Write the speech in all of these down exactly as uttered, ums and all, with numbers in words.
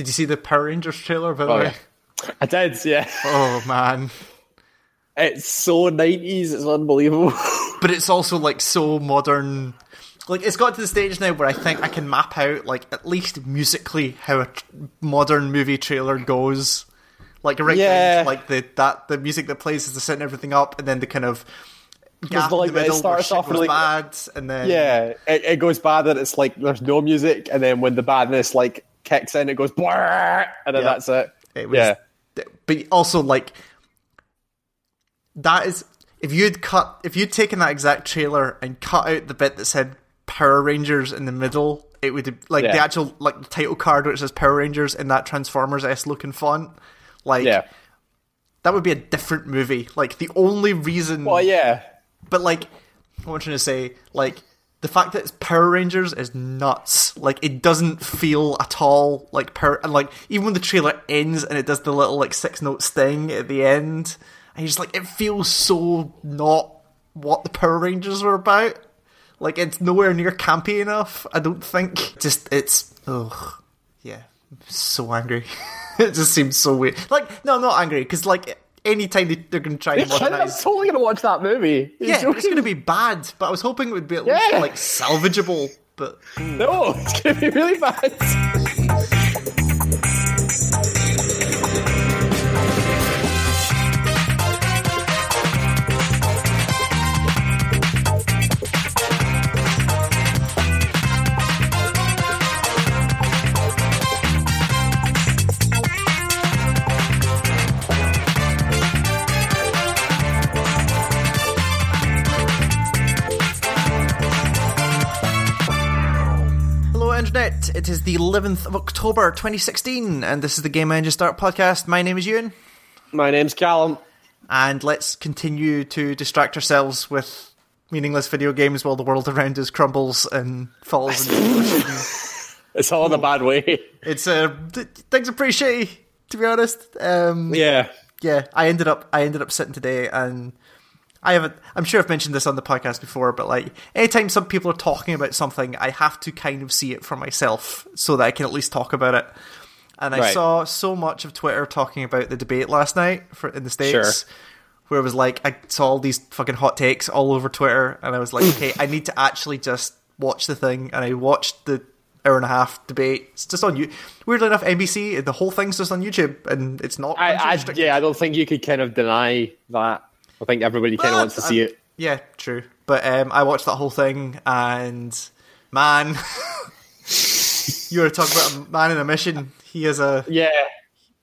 Did you see the Power Rangers trailer, by the oh, way? Yeah. I did, yeah. Oh, man. It's so nineties, it's unbelievable. But it's also, like, so modern. Like, it's got to the stage now where I think I can map out, like, at least musically how a t- modern movie trailer goes. Like, right yeah. now, like, the that the music that plays as they're setting everything up, and then the kind of gap the, like, in the middle it starts where off shit goes really, bad, and then... Yeah, it, it goes bad, and it's like, there's no music, and then when the badness, like, kicks in, it goes... Blah, and then yeah. that's it. it was, yeah. But also, like... That is... If you'd cut... If you'd taken that exact trailer and cut out the bit that said Power Rangers in the middle... It would like yeah. the actual like the title card which says Power Rangers in that Transformers-esque looking font, like yeah. that would be a different movie. Like the only reason, well, yeah, but like what I'm trying to say, like the fact that it's Power Rangers is nuts. Like it doesn't feel at all like power, and like even when the trailer ends and it does the little like six notes thing at the end, and you're just like it feels so not what the Power Rangers were about. Like, it's nowhere near campy enough, I don't think. Just, it's, ugh, yeah, I'm so angry. It just seems so weird. Like, no, I'm not angry, because, like, any time they, they're going to try and modernize... I'm totally going to watch that movie. You're yeah, joking. It's going to be bad, but I was hoping it would be at least, yeah. like, salvageable, but... No, it's going to be really bad. Internet. It is the eleventh of October twenty sixteen, and this is the Game Engine Start podcast. My name is Ewan. My name's Callum. And let's continue to distract ourselves with meaningless video games while the world around us crumbles and falls. It's all in a bad way. It's uh, th- things are pretty shitty, to be honest. Um, yeah, yeah. I ended up, I ended up sitting today, and I haven't. I'm sure I've mentioned this on the podcast before, but like anytime some people are talking about something, I have to kind of see it for myself so that I can at least talk about it. And right. I saw so much of Twitter talking about the debate last night for, in the States, sure. where it was like I saw all these fucking hot takes all over Twitter, and I was like, okay, I need to actually just watch the thing. And I watched the hour and a half debate. It's just on you. Weirdly enough, N B C, the whole thing's just on YouTube, and it's not. I, I, yeah, I don't think you could kind of deny that. I think everybody kind of wants to see it. Yeah, true. But um, I watched that whole thing, and man, you were talking about a man in a mission. He is a yeah.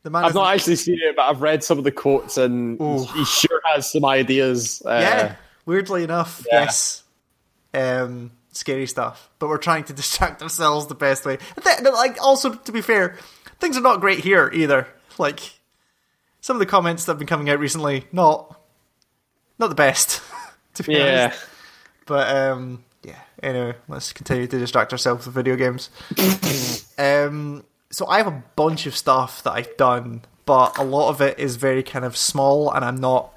The man. I've not actually seen it, but I've read some of the quotes, and Ooh. he sure has some ideas. Uh, yeah, weirdly enough, yeah. yes. Um, scary stuff. But we're trying to distract ourselves the best way. Th- like, also to be fair, things are not great here either. Like some of the comments that have been coming out recently, not. Not the best, to be yeah. honest. But, um, yeah, anyway, let's continue to distract ourselves with video games. um, so I have a bunch of stuff that I've done, but a lot of it is very kind of small, and I'm not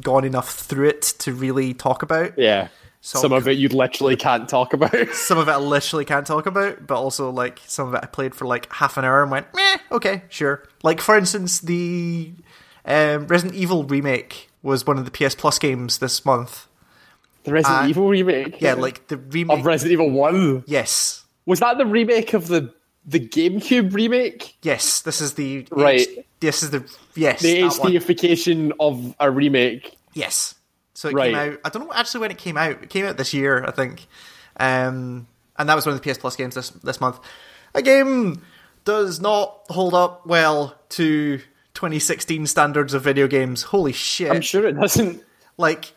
gone enough through it to really talk about. Yeah, so some I'm, of it you literally can't talk about. Some of it I literally can't talk about, but also, like, some of it I played for, like, half an hour and went, meh, okay, sure. Like, for instance, the um, Resident Evil remake... was one of the P S Plus games this month. The Resident and, Evil remake? Yeah, like the remake. Of Resident Evil one? Yes. Was that the remake of the the GameCube remake? Yes, this is the... Right. H- this is the... Yes, The HDification of a remake. Yes. So it right. came out... I don't know actually when it came out. It came out this year, I think. Um, and that was one of the P S Plus games this, this month. A game does not hold up well to... twenty sixteen standards of video games. Holy shit. I'm sure it doesn't. Like,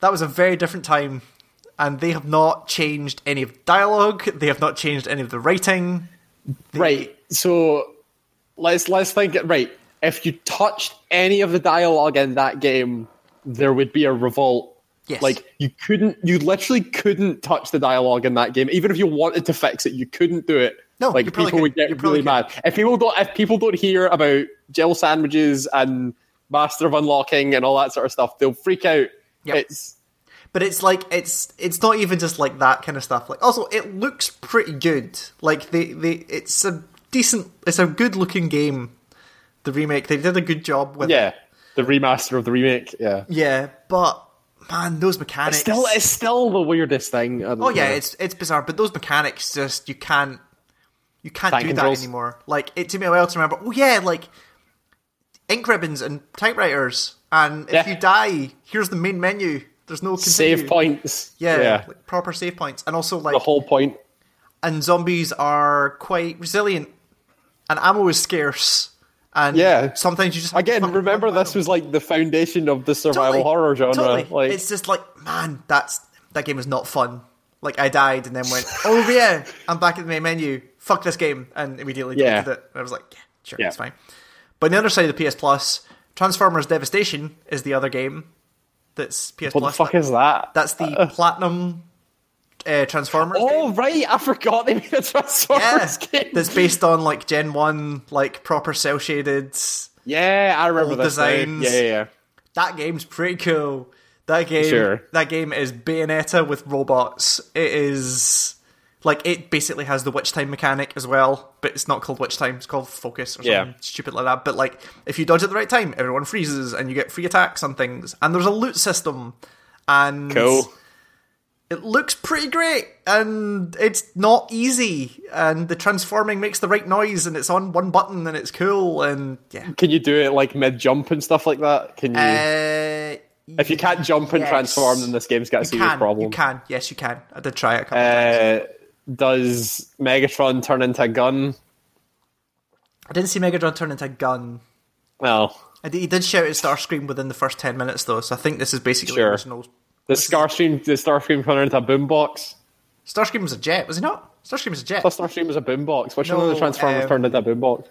that was a very different time, and they have not changed any of the dialogue, they have not changed any of the writing. They... Right, so let's let's think, right, if you touched any of the dialogue in that game, there would be a revolt. Yes. Like, you couldn't, you literally couldn't touch the dialogue in that game. Even if you wanted to fix it, you couldn't do it. No, like people could. would get you're really mad if people don't if people don't hear about gel sandwiches and Master of Unlocking and all that sort of stuff, they'll freak out. Yep. It's but it's like it's it's not even just like that kind of stuff. Like also, it looks pretty good. Like they, they it's a decent. It's a good-looking game. The remake, they did a good job with. Yeah, the remaster of the remake. Yeah, yeah, but man, those mechanics. It's still, it's still the weirdest thing. Oh know. yeah, it's it's bizarre, but those mechanics just you can't you can't tank do controls. that anymore. Like it took me a while to remember. Oh yeah, like ink ribbons and typewriters, and if yeah. you die, here's the main menu. There's no continue. Save points. Yeah, yeah. Like, proper save points, and also like the whole point. And zombies are quite resilient, and ammo is scarce. And yeah. sometimes you just again remember this was like the foundation of the survival totally, horror genre. Totally. Like it's just like man, that's that game was not fun. Like I died and then went, oh yeah, I'm back at the main menu. Fuck this game, and immediately yeah. deleted it. And I was like, yeah, sure, yeah. it's fine. But on the other side of the P S Plus, Transformers Devastation is the other game that's P S what Plus. What the fuck that, is that? That's the Platinum uh, Transformers. Oh game. right, I forgot they made a Transformers yeah, game. That's based on like Gen One, like proper cell shaded. Yeah, I remember this designs. Thing. Yeah, yeah, yeah. That game's pretty cool. That game, sure. that game is Bayonetta with robots. It is like it basically has the Witch Time mechanic as well, but it's not called Witch Time. It's called Focus or yeah. something stupid like that. But like, if you dodge at the right time, everyone freezes and you get free attacks on things. And there's a loot system. And cool. It looks pretty great, and it's not easy, and the transforming makes the right noise, and it's on one button, and it's cool, and yeah. Can you do it, like, mid-jump and stuff like that? Can you? Uh, if you can't jump and yes. transform, then this game's got a serious problem. You can, yes, you can. I did try it a couple uh, of times. Does Megatron turn into a gun? I didn't see Megatron turn into a gun. Well. I did, he did shout at Starscream within the first ten minutes, though, so I think this is basically sure. original... The Starscream, the Starscream turned into a boombox. Starscream was a jet, was he not? Starscream was a jet. Plus Starscream was a boombox. Which no, one of the Transformers um, turned into a boombox?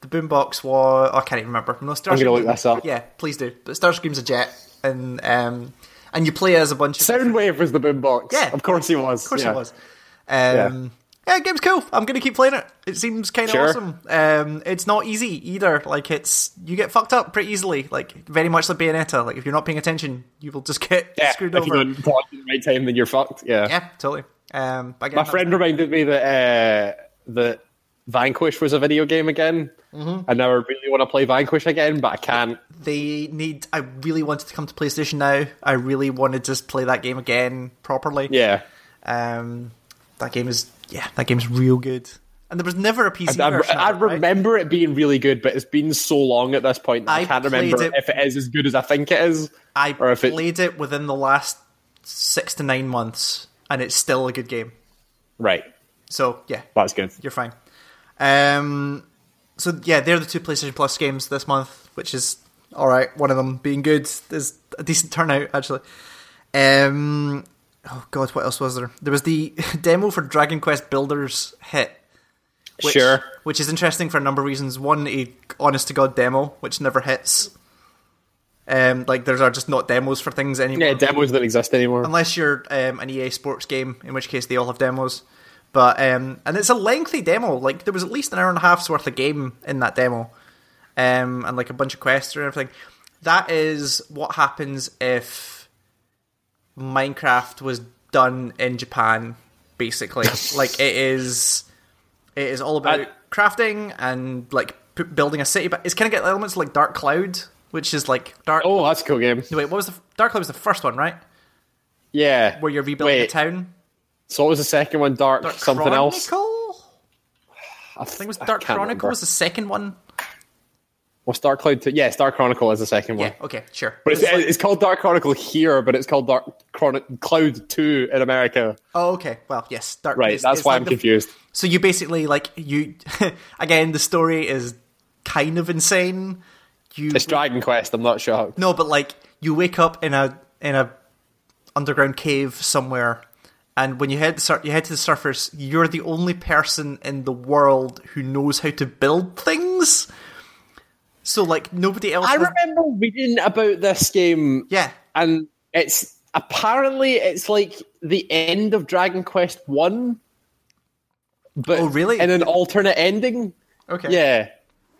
The boombox was... Oh, I can't even remember. No, Starscream, I'm going to look this up. Yeah, please do. But Starscream's a jet, and um, and you play as a bunch of... Soundwave was the boombox. Yeah. Of course he was. Of course yeah. he was. Um, yeah. yeah, game's cool. I'm going to keep playing it. It seems kind of sure. awesome. Um, it's not easy either. Like, it's... You get fucked up pretty easily. Like, very much like Bayonetta. Like, if you're not paying attention... You will just get yeah, screwed if over. If you don't talk at the right time, then you're fucked. Yeah, yeah, totally. Um, again, My friend reminded me that uh, that Vanquish was a video game again, mm-hmm. and now I really want to play Vanquish again, but I can't. They need. I really wanted to come to PlayStation now. I really want to just play that game again properly. Yeah, um, that game is yeah, that game's real good. And there was never a P C I, version. I, I remember right? it being really good, but it's been so long at this point that I, I can't remember it, if it is as good as I think it is. I or if played it, it within the last six to nine months, and it's still a good game. Right. So, yeah. That's good. You're fine. Um, so, yeah, they're the two PlayStation Plus games this month, which is alright. One of them being good is a decent turnout, actually. Um, oh, God, what else was there? There was the demo for Dragon Quest Builders hit. Which, sure. Which is interesting for a number of reasons. One, a honest-to-God demo, which never hits. Um, like, there are just not demos for things anymore. Yeah, demos don't exist anymore. Unless you're um, an E A Sports game, in which case they all have demos. But um, and it's a lengthy demo. Like, there was at least an hour and a half's worth of game in that demo. Um, and, like, a bunch of quests and everything. That is what happens if Minecraft was done in Japan, basically. Like, it is... It is all about I, crafting and like p- building a city, but it's kind of got elements like Dark Cloud, which is like dark. Oh, that's a cool game. Wait, what was the Dark Cloud? Was the first one, right? Yeah, where you're rebuilding Wait. the town. So what was the second one? Dark, Dark something Chronicle? else. I, th- I think it was Dark Chronicle. Remember. Was the second one? What's Dark Cloud? Two? Yes, Dark Chronicle is the second one. Yeah, okay, sure. But it's, it's, like, it's called Dark Chronicle here, but it's called Dark Chron- Cloud Two in America. Oh, okay. Well, yes, Dark. Right, is, that's why like I'm the, confused. So you basically like you again. The story is kind of insane. You, it's Dragon Quest. I'm not sure. No, but like you wake up in a in a underground cave somewhere, and when you head the, you head to the surface, you're the only person in the world who knows how to build things. So, like, nobody else... I was... remember reading about this game. Yeah. And it's... Apparently, it's, like, the end of Dragon Quest one. But oh, really? In an alternate ending. Okay. Yeah.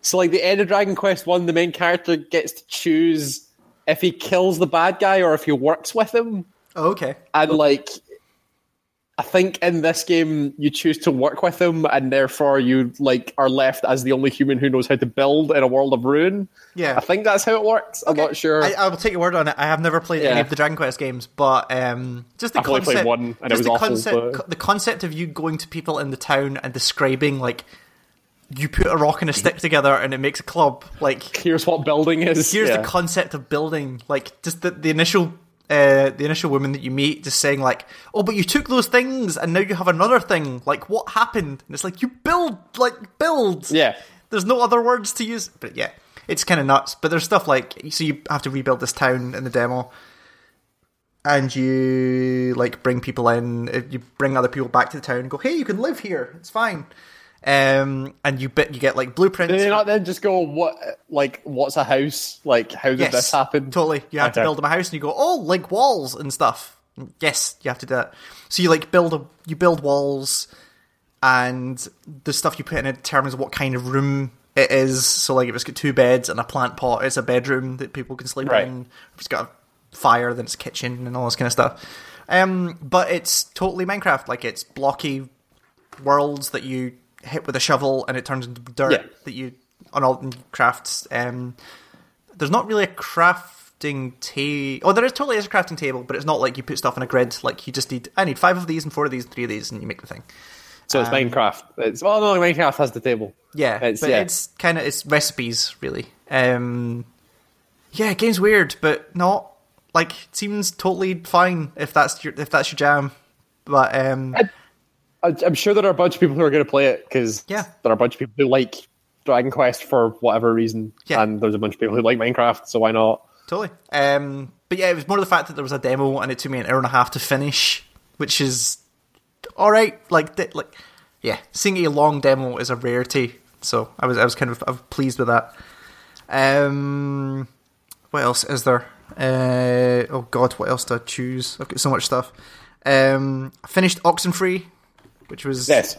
So, like, the end of Dragon Quest one, the main character gets to choose if he kills the bad guy or if he works with him. Oh, okay. And, like... I think in this game you choose to work with them, and therefore you like are left as the only human who knows how to build in a world of ruin. Yeah, I think that's how it works. Okay. I'm not sure. I, I will take your word on it. I have never played yeah. any of the Dragon Quest games, but um, just the I've concept. I've only played one, and it was the awful. Concept, but... The concept of you going to people in the town and describing like. You put a rock and a stick together and it makes a club. Like, here's what building is. Here's yeah. the concept of building. Like, just the, the initial uh, the initial woman that you meet just saying, like, oh, but you took those things and now you have another thing. Like, what happened? And it's like, you build, like, build. Yeah. There's no other words to use. But yeah, it's kind of nuts. But there's stuff like, so you have to rebuild this town in the demo. And you, like, bring people in. You bring other people back to the town and go, hey, you can live here. It's fine. Um and you bit you get like blueprints. Did they not then just go what like what's a house like how did yes, this happen? Totally, you have okay. to build them a house and you go oh like walls and stuff. Yes, you have to do that. So you like build a you build walls, and the stuff you put in it determines what kind of room it is. So like if it's got two beds and a plant pot, it's a bedroom that people can sleep right. in. If it's got a fire, then it's a kitchen and all this kind of stuff. Um, but it's totally Minecraft. Like it's blocky worlds that you. Hit with a shovel and it turns into dirt yeah. that you on all crafts. Um, there's not really a crafting table. Oh, there is totally is a crafting table, but it's not like you put stuff on a grid. Like you just need I need five of these and four of these and three of these and you make the thing. So um, it's Minecraft. It's well, no, Minecraft has the table. Yeah, it's, but yeah. it's kind of it's recipes really. Um, yeah, game's weird, but not like it seems totally fine if that's your if that's your jam. But um. I- I'm sure there are a bunch of people who are going to play it because yeah. there are a bunch of people who like Dragon Quest for whatever reason, yeah. and there's a bunch of people who like Minecraft, so why not? Totally. Um, but yeah, it was more the fact that there was a demo and it took me an hour and a half to finish, which is all right. Like, de- like, yeah, seeing a long demo is a rarity, so I was I was kind of I was pleased with that. Um, what else is there? Uh, oh God, what else did I choose? I've got so much stuff. Um, I finished Oxenfree. Which was yes.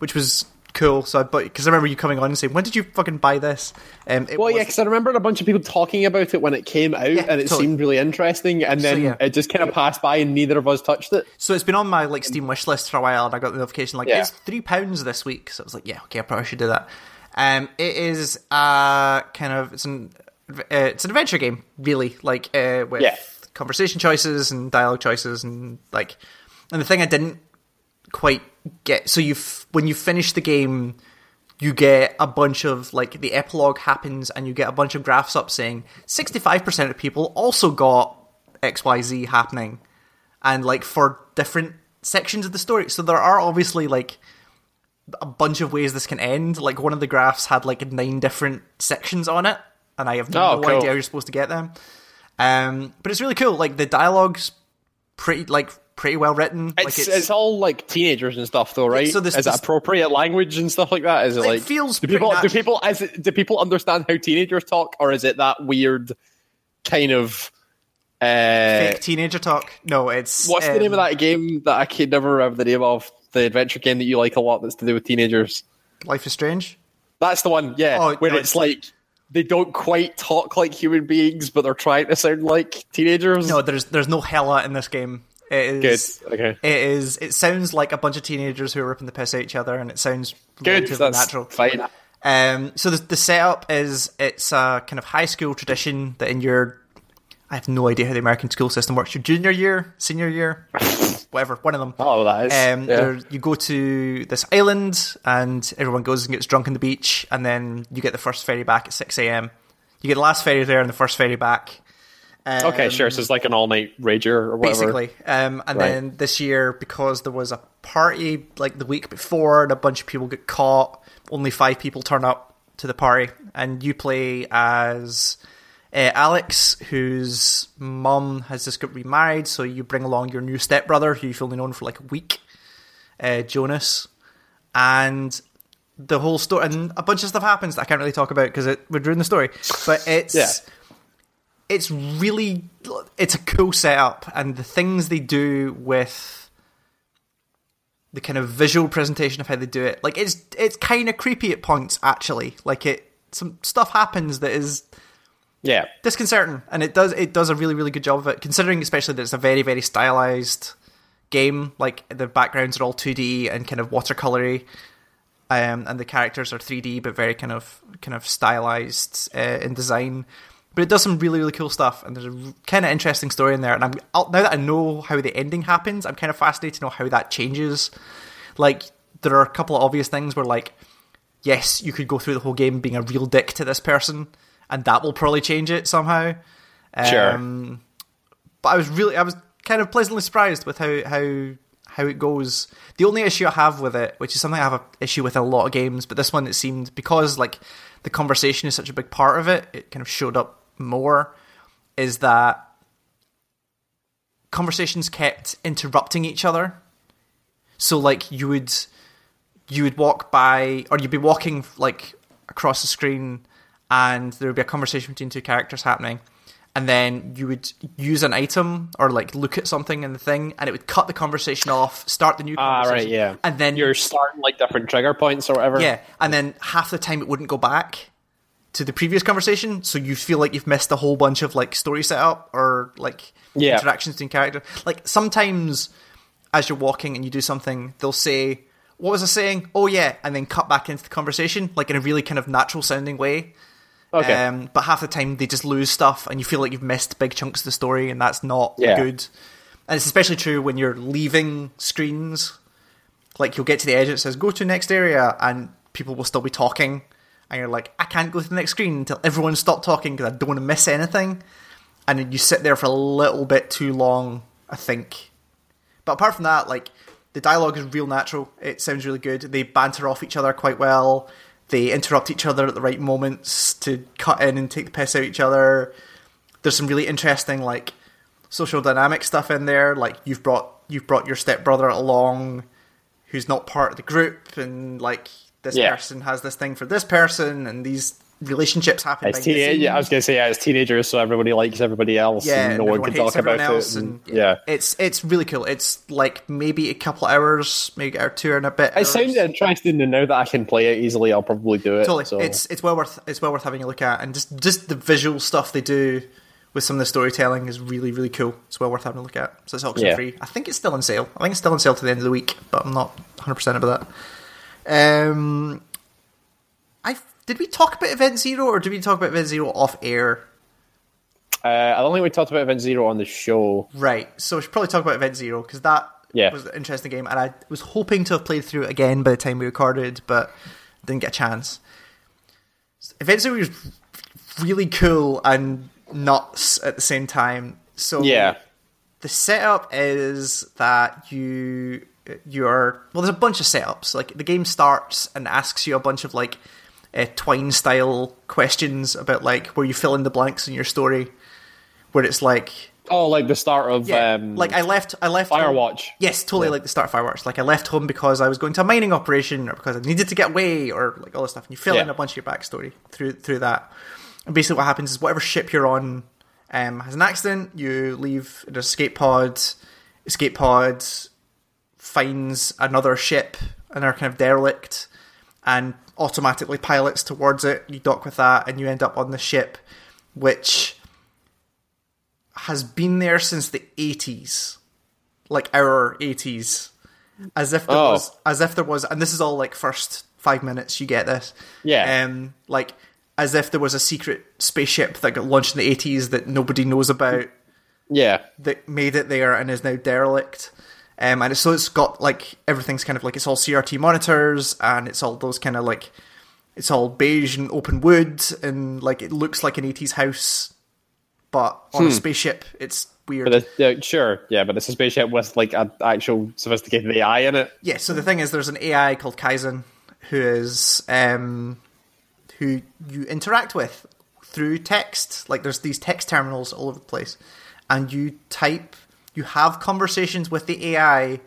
which was cool. So I bought because I remember you coming on and saying, "When did you fucking buy this?" Um, it well, was... yeah, because I remember a bunch of people talking about it when it came out, yeah, and it totally. seemed really interesting. And then so, yeah. it just kind of passed by, and neither of us touched it. So it's been on my like Steam wish list for a while, and I got the notification like yeah. it's three pounds this week. So I was like, "Yeah, okay, I probably should do that." Um, it is uh kind of it's an uh, it's an adventure game, really, like uh, with yeah. conversation choices and dialogue choices, and like and the thing I didn't. Quite get so you when you finish the game you get a bunch of like the epilogue happens and you get a bunch of graphs up saying sixty-five percent of people also got X Y Z happening and like for different sections of the story, so there are obviously like a bunch of ways this can end. Like one of the graphs had like nine different sections on it and I have no, oh, no cool. idea how you're supposed to get them, um but it's really cool. Like the dialogue's pretty like pretty well written. It's, like it's, it's all like teenagers and stuff, though, right? So this, is this, it appropriate language and stuff like that? Is it, it like feels do people do people as do people understand how teenagers talk, or is it that weird kind of uh, fake teenager talk? No, it's what's um, the name of that game that I can never remember the name of? The adventure game that you like a lot that's to do with teenagers. Life is Strange. That's the one. Yeah, oh, where no, it's, it's like. They don't quite talk like human beings, but they're trying to sound like teenagers. No, there's there's no hella in this game. It is, good. Okay. It is. It sounds like a bunch of teenagers who are ripping the piss at each other, and it sounds good. That's natural. Fine. Um. So the the setup is it's a kind of high school tradition that in your I have no idea how the American school system works. Your junior year, senior year, whatever, one of them. Oh, that is. Um, yeah. there, you go to this island and everyone goes and gets drunk on the beach and then you get the first ferry back at six a.m. You get the last ferry there and the first ferry back. Um, okay, sure. So it's like an all-night rager or whatever. Basically. Um, and right. then this year, because there was a party like the week before and a bunch of people get caught, only five people turn up to the party and you play as... Uh, Alex, whose mum has just got remarried, so you bring along your new stepbrother, who you've only known for like a week, uh, Jonas, and the whole story, and a bunch of stuff happens that I can't really talk about because it would ruin the story, but it's yeah. it's really, it's a cool setup, and the things they do with the kind of visual presentation of how they do it, like it's, it's kind of creepy at points, actually, like it, some stuff happens that is... Yeah, disconcerting, and it does it does a really really good job of it, considering especially that it's a very very stylized game. Like, the backgrounds are all two D and kind of watercolory, um, and the characters are three D, but very kind of kind of stylized uh, in design. But it does some really, really cool stuff, and there's a kind of interesting story in there. And I'm I'll, now that I know how the ending happens, I'm kind of fascinated to know how that changes. Like, there are a couple of obvious things where, like, yes, you could go through the whole game being a real dick to this person, and that will probably change it somehow. Sure. Um, but I was really, I was kind of pleasantly surprised with how how how it goes. The only issue I have with it, which is something I have an issue with in a lot of games, but this one, it seemed, because, like, the conversation is such a big part of it, it kind of showed up more, is that conversations kept interrupting each other. So, like, you would you would walk by, or you'd be walking, like, across the screen, and there would be a conversation between two characters happening, and then you would use an item or, like, look at something in the thing, and it would cut the conversation off, start the new conversation. Ah, right, yeah. And then you're starting, like, different trigger points or whatever. Yeah, and then half the time it wouldn't go back to the previous conversation, so you feel like you've missed a whole bunch of, like, story setup or, like, yeah. interactions between characters. Like, sometimes as you're walking and you do something, they'll say, what was I saying? Oh, yeah, and then cut back into the conversation, like, in a really kind of natural-sounding way. Okay. Um, but half the time they just lose stuff, and you feel like you've missed big chunks of the story, and that's not yeah. good. And it's especially true when you're leaving screens. Like, you'll get to the edge, it says, go to next area, and people will still be talking. And you're like, I can't go to the next screen until everyone stopped talking because I don't want to miss anything. And then you sit there for a little bit too long, I think. But apart from that, like, the dialogue is real natural. It sounds really good. They banter off each other quite well. They interrupt each other at the right moments to cut in and take the piss out of each other. There's some really interesting, like, social dynamic stuff in there. Like, you've brought you've brought your stepbrother along, who's not part of the group, and, like, this yeah. person has this thing for this person, and these relationships happen. As teen- yeah, I was going to say, yeah, as teenagers, so everybody likes everybody else, yeah, and no and one can talk about else, it. And, and, yeah. it's it's really cool. It's like maybe a couple of hours, maybe or two and a bit. I sound interested, and now that I can play it easily, I'll probably do it. Totally, so. it's it's well worth it's well worth having a look at, and just just the visual stuff they do with some of the storytelling is really, really cool. It's well worth having a look at. So it's auction yeah. free. I think it's still on sale. I think it's still on sale to the end of the week, but I'm not one hundred percent about that. Um, I did we talk about Event Zero, or did we talk about Event Zero off air? Uh, I don't think we talked about Event Zero on the show. Right, so we should probably talk about Event Zero, because that yeah. was an interesting game, and I was hoping to have played through it again by the time we recorded, but didn't get a chance. Event Zero was really cool and nuts at the same time. So yeah. the setup is that you... You're well. There's a bunch of setups. Like, the game starts and asks you a bunch of, like, uh, Twine-style questions about, like, where you fill in the blanks in your story. Where it's like, oh, like the start of yeah, um, like I left, I left Firewatch. Home. Yes, totally, yeah. like the start of Firewatch. Like, I left home because I was going to a mining operation, or because I needed to get away, or, like, all this stuff. And you fill yeah. in a bunch of your backstory through through that. And basically, what happens is whatever ship you're on um, has an accident. You leave an escape pod. Escape pods. Finds another ship, and are kind of derelict, and automatically pilots towards it. You dock with that, and you end up on the ship, which has been there since the eighties, like our eighties, as if there oh. was, as if there was, and this is all, like, first five minutes you get this, yeah, um, like as if there was a secret spaceship that got launched in the eighties that nobody knows about, yeah, that made it there and is now derelict. Um, and it's, so it's got, like, everything's kind of, like, it's all C R T monitors, and it's all those kind of, like, it's all beige and open wood, and, like, it looks like an eighties house, but on hmm. a spaceship. It's weird. But uh, sure, yeah, but it's a spaceship with, like, an actual sophisticated A I in it. Yeah, so the thing is, there's an A I called Kaizen, who is, um, who you interact with through text. Like, there's these text terminals all over the place, and you type... You have conversations with the A I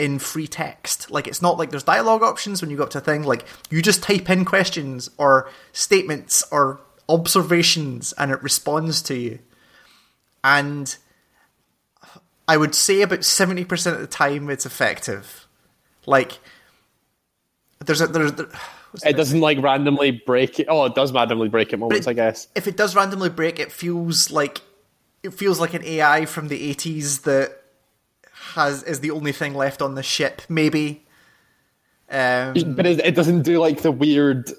in free text. Like, it's not like there's dialogue options when you go up to a thing. Like, you just type in questions or statements or observations, and it responds to you. And I would say about seventy percent of the time it's effective. Like, there's a... There's, there, what's the it doesn't, thing? Like, randomly break it. Oh, it does randomly break at moments, it, I guess. If it does randomly break, it feels like... It feels like an A I from the eighties that has is the only thing left on the ship, maybe. Um, but it, it doesn't do like the weird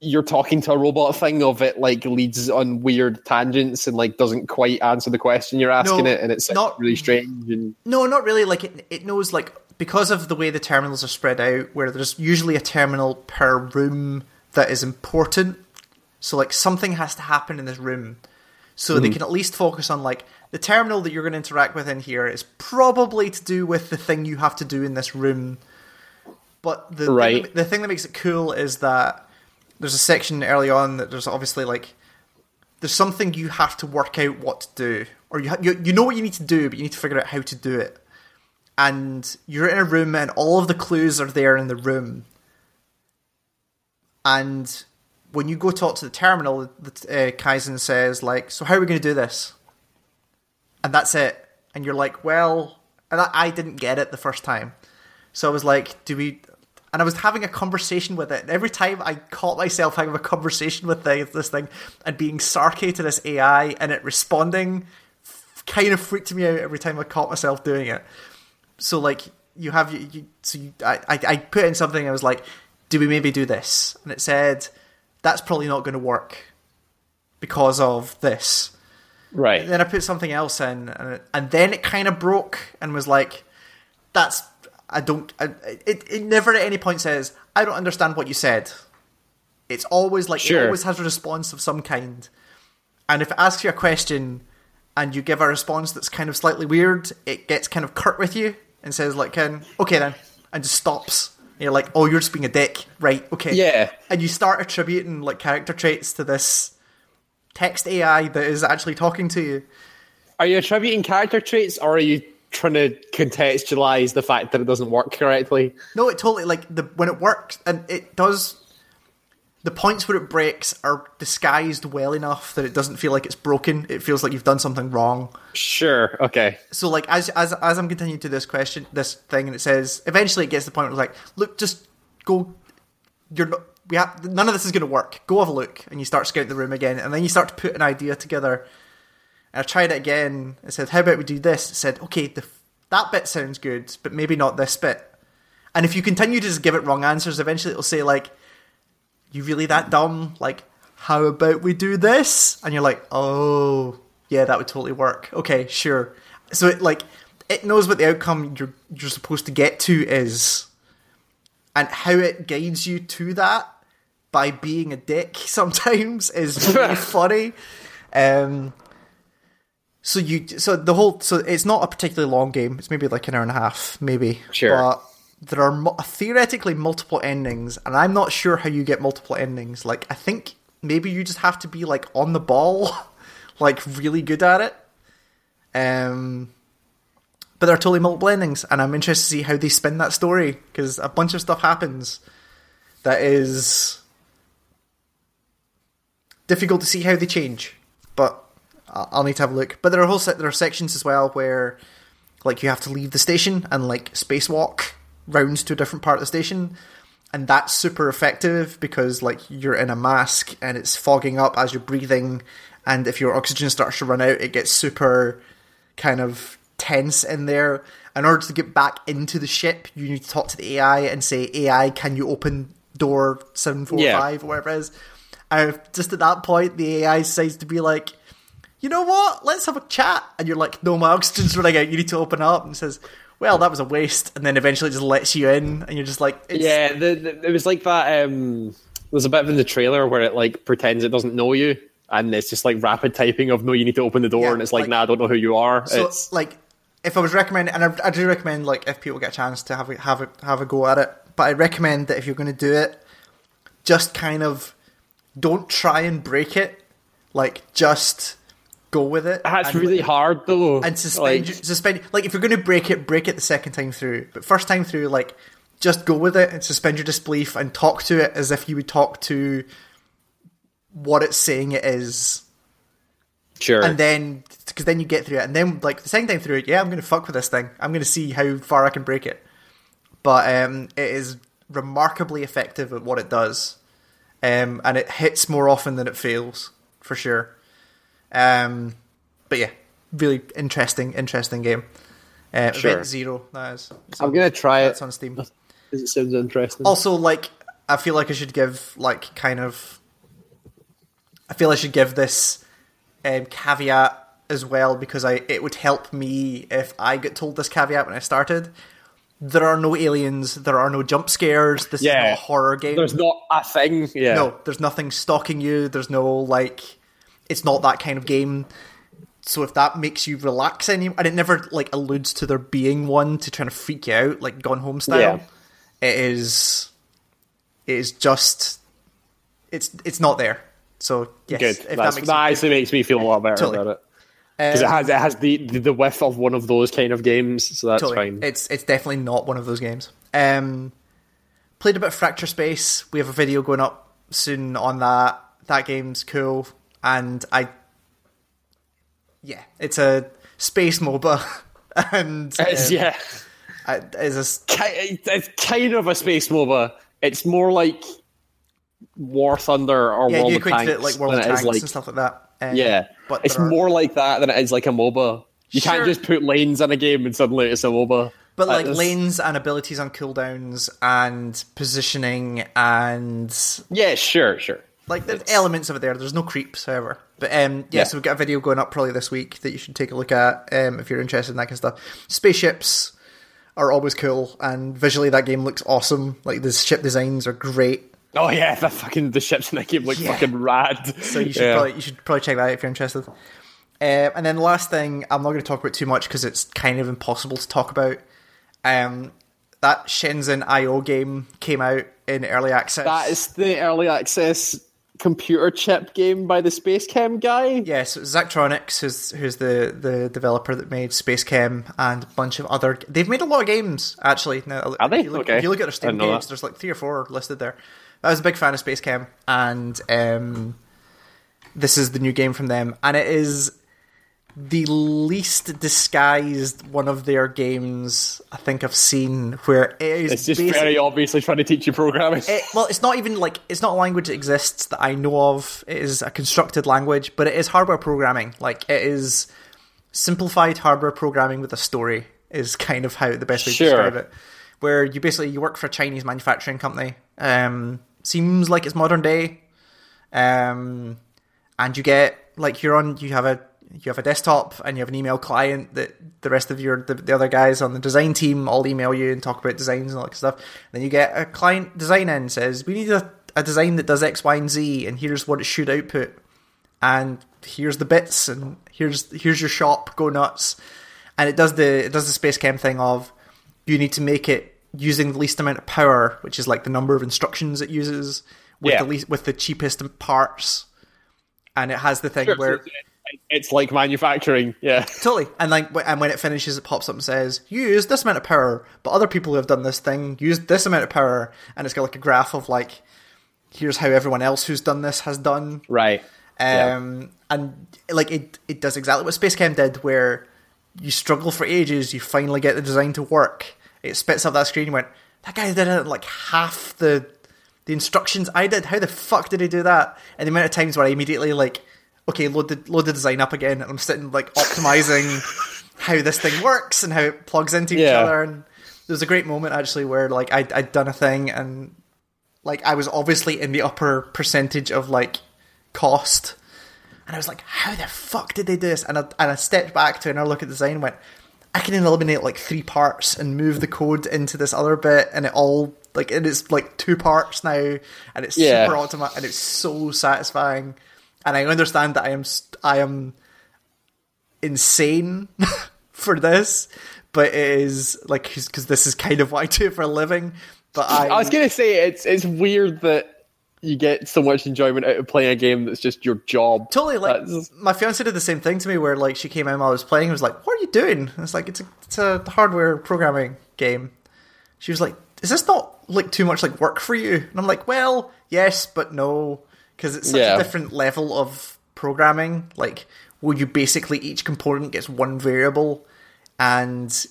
you're talking to a robot thing of it, like leads on weird tangents and like doesn't quite answer the question you're asking no, it, and it's like, not really strange. And... No, not really. Like it, it knows like because of the way the terminals are spread out, where there's usually a terminal per room that is important. So like something has to happen in this room, so mm. they can at least focus on like the terminal that you're going to interact with in here is probably to do with the thing you have to do in this room. But the, right. the, the thing that makes it cool is that there's a section early on that there's obviously like, there's something you have to work out what to do. Or you, ha- you you know what you need to do, but you need to figure out how to do it. And you're in a room and all of the clues are there in the room. And when you go talk to the terminal, uh, Kaizen says like, so how are we going to do this? And that's it. And you're like, well, and I, I didn't get it the first time. So I was like, do we... And I was having a conversation with it. And every time I caught myself having a conversation with this thing and being sarky to this A I and it responding f- kind of freaked me out every time I caught myself doing it. So, like, you have... you, you So you, I, I, I put in something and I was like, do we maybe do this? And it said, that's probably not going to work because of this. Right. And then I put something else in and, it, and then it kind of broke and was like, that's... I don't... I, it, it never at any point says, I don't understand what you said. It's always like... Sure. It always has a response of some kind. And if it asks you a question and you give a response that's kind of slightly weird, it gets kind of curt with you and says, like, okay then, and just stops. And you're like, oh, you're just being a dick. Right, okay. Yeah. And you start attributing, like, character traits to this text A I that is actually talking to you. Are you attributing character traits or are you... trying to contextualize the fact that it doesn't work correctly? No, it totally, like, the when it works, and it does, the points where it breaks are disguised well enough that it doesn't feel like it's broken. It feels like you've done something wrong. Sure, okay. So, like, as as as I'm continuing to this question, this thing, and it says, eventually it gets to the point where it's like, look, just go, you're not, we have, none of this is going to work. Go have a look. And you start scouting the room again, and then you start to put an idea together. I tried it again. I said, how about we do this? It said, okay, the, that bit sounds good, but maybe not this bit. And if you continue to just give it wrong answers, eventually it'll say, like, you really that dumb? Like, how about we do this? And you're like, oh, yeah, that would totally work. Okay, sure. So, it like, it knows what the outcome you're you're supposed to get to is. And how it guides you to that by being a dick sometimes is really funny. Um... So you, so the whole, so it's not a particularly long game. It's maybe like an hour and a half, maybe. Sure. But there are mu- theoretically multiple endings, and I'm not sure how you get multiple endings. Like, I think maybe you just have to be like on the ball, like really good at it. Um, but there are totally multiple endings, and I'm interested to see how they spin that story because a bunch of stuff happens that is difficult to see how they change, but. I'll need to have a look. But there are whole set, there are sections as well where, like, you have to leave the station and, like, spacewalk round to a different part of the station. And that's super effective because, like, you're in a mask and it's fogging up as you're breathing. And if your oxygen starts to run out, it gets super kind of tense in there. In order to get back into the ship, you need to talk to the A I and say, A I, can you open door seven four five yeah. or whatever it is? And just at that point, the A I decides to be like, you know what, let's have a chat. And you're like, no, my oxygen's running out, you need to open up. And it says, well, that was a waste. And then eventually it just lets you in. And you're just like... It's... Yeah, the, the, it was like that... Um, there's a bit in the trailer where it like pretends it doesn't know you. And it's just like rapid typing of, no, you need to open the door. Yeah, and it's like, like, nah, I don't know who you are. So, it's... like, if I was recommending... And I, I do recommend, like, if people get a chance to have a, have a, have a go at it. But I recommend that if you're going to do it, just kind of don't try and break it. Like, just... go with it. That's and, really hard though. And suspend, like, suspend. Like if you're going to break it, break it the second time through. But first time through, like just go with it and suspend your disbelief and talk to it as if you would talk to what it's saying it is. Sure. And then, because then you get through it, and then like the second time through, yeah, I'm going to fuck with this thing. I'm going to see how far I can break it. But um, it is remarkably effective at what it does, um, and it hits more often than it fails for sure. Um, but yeah, really interesting, interesting game. Uh, sure. Event Zero, that is. So I'm going to try that's it. That's on Steam. Because it sounds interesting. Also, like, I feel like I should give, like, kind of... I feel I should give this um, caveat as well, because I it would help me if I get told this caveat when I started. There are no aliens, there are no jump scares, this yeah. is not a horror game. There's not a thing, yeah. No, there's nothing stalking you, there's no, like... It's not that kind of game. So if that makes you relax any... And it never, like, alludes to there being one to try to freak you out, like Gone Home style. Yeah. It is... It is just... It's it's not there. So, yes. Good. If that makes that actually makes me feel a lot better totally. about it. Because um, it has, it has the, the, the whiff of one of those kind of games, so that's totally. fine. It's it's definitely not one of those games. Um, played a bit of Fracture Space. We have a video going up soon on that. That game's cool. And I... Yeah, it's a space MOBA, and um, it's, yeah, it's, a, it's kind of a space MOBA. It's more like War Thunder or yeah, World of Tanks, it, like World of Tanks like, and stuff like that. Um, yeah, but it's are, more like that than it is like a MOBA. You sure. can't just put lanes in a game and suddenly it's a MOBA. But like is, lanes and abilities on cooldowns and positioning and yeah, sure, sure. Like, there's it's... elements of it there. There's no creeps, however. But, um, yeah, yeah, so we've got a video going up probably this week that you should take a look at um, if you're interested in that kind of stuff. Spaceships are always cool, and visually that game looks awesome. Like, the ship designs are great. Oh, yeah, the fucking the ships in that game look yeah. fucking rad. So you should, yeah. probably, you should probably check that out if you're interested. Uh, and then the last thing, I'm not going to talk about too much because it's kind of impossible to talk about. Um, that Shenzhen I O game came out in early access. That is the early access... computer chip game by the Space Chem guy. Yes, yeah, so Zachtronics, who's who's the, the developer that made Space Chem and a bunch of other. They've made a lot of games actually. Now, are they? If you look, okay. If you look at their Steam games, that. there's like three or four listed there. I was a big fan of Space Chem, and um, this is the new game from them, and it is the least disguised one of their games I think I've seen, where it is it's just very obviously trying to teach you programming. It, well, it's not even like, it's not a language that exists that I know of. It is a constructed language, but it is hardware programming. Like, it is simplified hardware programming with a story is kind of how the best way to sure. describe it. Where you basically, you work for a Chinese manufacturing company. Um, seems like it's modern day. Um, and you get, like, you're on, you have a, You have a desktop and you have an email client that the rest of your the, the other guys on the design team all email you and talk about designs and all that stuff. And then you get a client design in, says, we need a, a design that does X, Y, and Z, and here's what it should output. And here's the bits, and here's here's your shop, go nuts. And it does the it does the Space Chem thing of you need to make it using the least amount of power, which is like the number of instructions it uses, with yeah. the least with the cheapest parts. And it has the thing sure, where... So it's like manufacturing, yeah. Totally. And like, and when it finishes, it pops up and says, you use this amount of power, but other people who have done this thing used this amount of power. And it's got like a graph of like, here's how everyone else who's done this has done. Right. Um, yeah. And like, it, it does exactly what Space Chem did, where you struggle for ages, you finally get the design to work. It spits up that screen, you went, that guy did it like half the the instructions I did. How the fuck did he do that? And the amount of times where I immediately like, okay, load the load the design up again, and I'm sitting like optimizing how this thing works and how it plugs into yeah. each other. And there was a great moment actually where like I I'd, I'd done a thing, and like I was obviously in the upper percentage of like cost, and I was like, how the fuck did they do this? And I and I stepped back to another look at the design and went, I can eliminate like three parts and move the code into this other bit, and it all like and it's like two parts now, and it's yeah. super automatic, and it's so satisfying. And I understand that I am I am insane for this, but it is like because this is kind of what I do for a living. But I, I was gonna say it's it's weird that you get so much enjoyment out of playing a game that's just your job. Totally, like that's... my fiance did the same thing to me, where like she came in while I was playing and was like, "What are you doing?" And it's like it's a, it's a hardware programming game. She was like, "Is this not like too much like work for you?" And I'm like, "Well, yes, but no." Because it's such yeah. a different level of programming, like, where you basically, each component gets one variable, and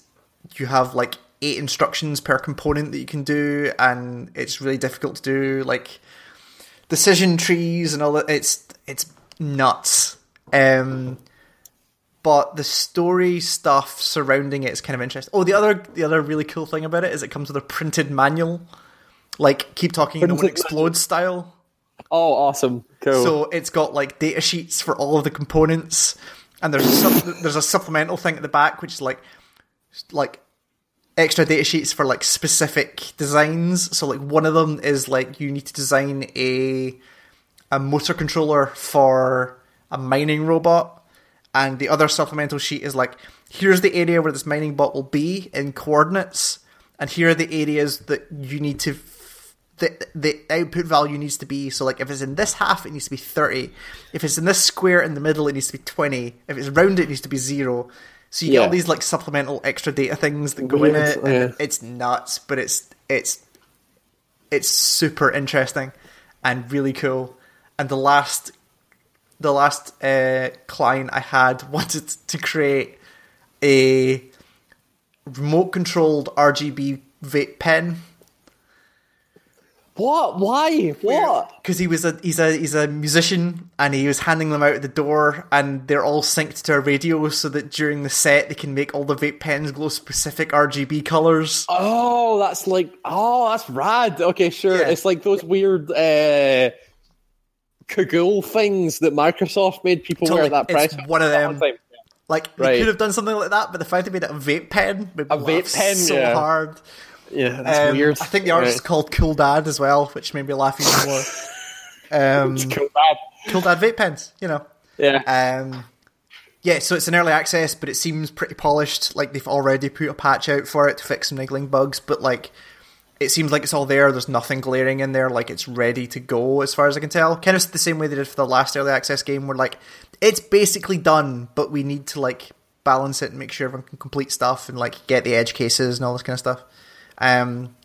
you have, like, eight instructions per component that you can do, and it's really difficult to do, like, decision trees and all that. It's, it's nuts. Um, but the story stuff surrounding it is kind of interesting. Oh, the other the other really cool thing about it is it comes with a printed manual, like keep talking, you know, when it explodes style. Oh, awesome! Cool. So it's got like data sheets for all of the components, and there's a su- there's a supplemental thing at the back which is like like extra data sheets for like specific designs. So like one of them is like you need to design a a motor controller for a mining robot, and the other supplemental sheet is like here's the area where this mining bot will be in coordinates, and here are the areas that you need to. The, the output value needs to be, so like if it's in this half it needs to be thirty, if it's in this square in the middle it needs to be twenty, if it's round it needs to be zero. So you yeah. get all these like supplemental extra data things that go Weird. in it, and yeah. it's nuts, but it's it's it's super interesting and really cool. And the last the last uh, client I had wanted to create a remote controlled R G B vape pen. What? Why? What? Because he was a he's a he's a musician, and he was handing them out at the door, and they're all synced to a radio, so that during the set they can make all the vape pens glow specific R G B colors. Oh, that's like oh, that's rad. Okay, sure. Yeah. It's like those weird uh, Kaggle things that Microsoft made people totally, wear at that price. It's one of them. Yeah. Like right. they could have done something like that, but the fact they made it a vape pen, made a vape pen so yeah. hard. Yeah, that's um, weird. I think the artist right. is called Cool Dad as well, which made me laugh even more. Um, it's Cool Dad. Cool Dad vape pens, you know. Yeah. Um, yeah, so it's an early access, but it seems pretty polished. Like, they've already put a patch out for it to fix some niggling bugs, but, like, it seems like it's all there. There's nothing glaring in there. Like, it's ready to go, as far as I can tell. Kind of the same way they did for the last early access game, where, like, it's basically done, but we need to, like, balance it and make sure everyone can complete stuff and, like, get the edge cases and all this kind of stuff. Um,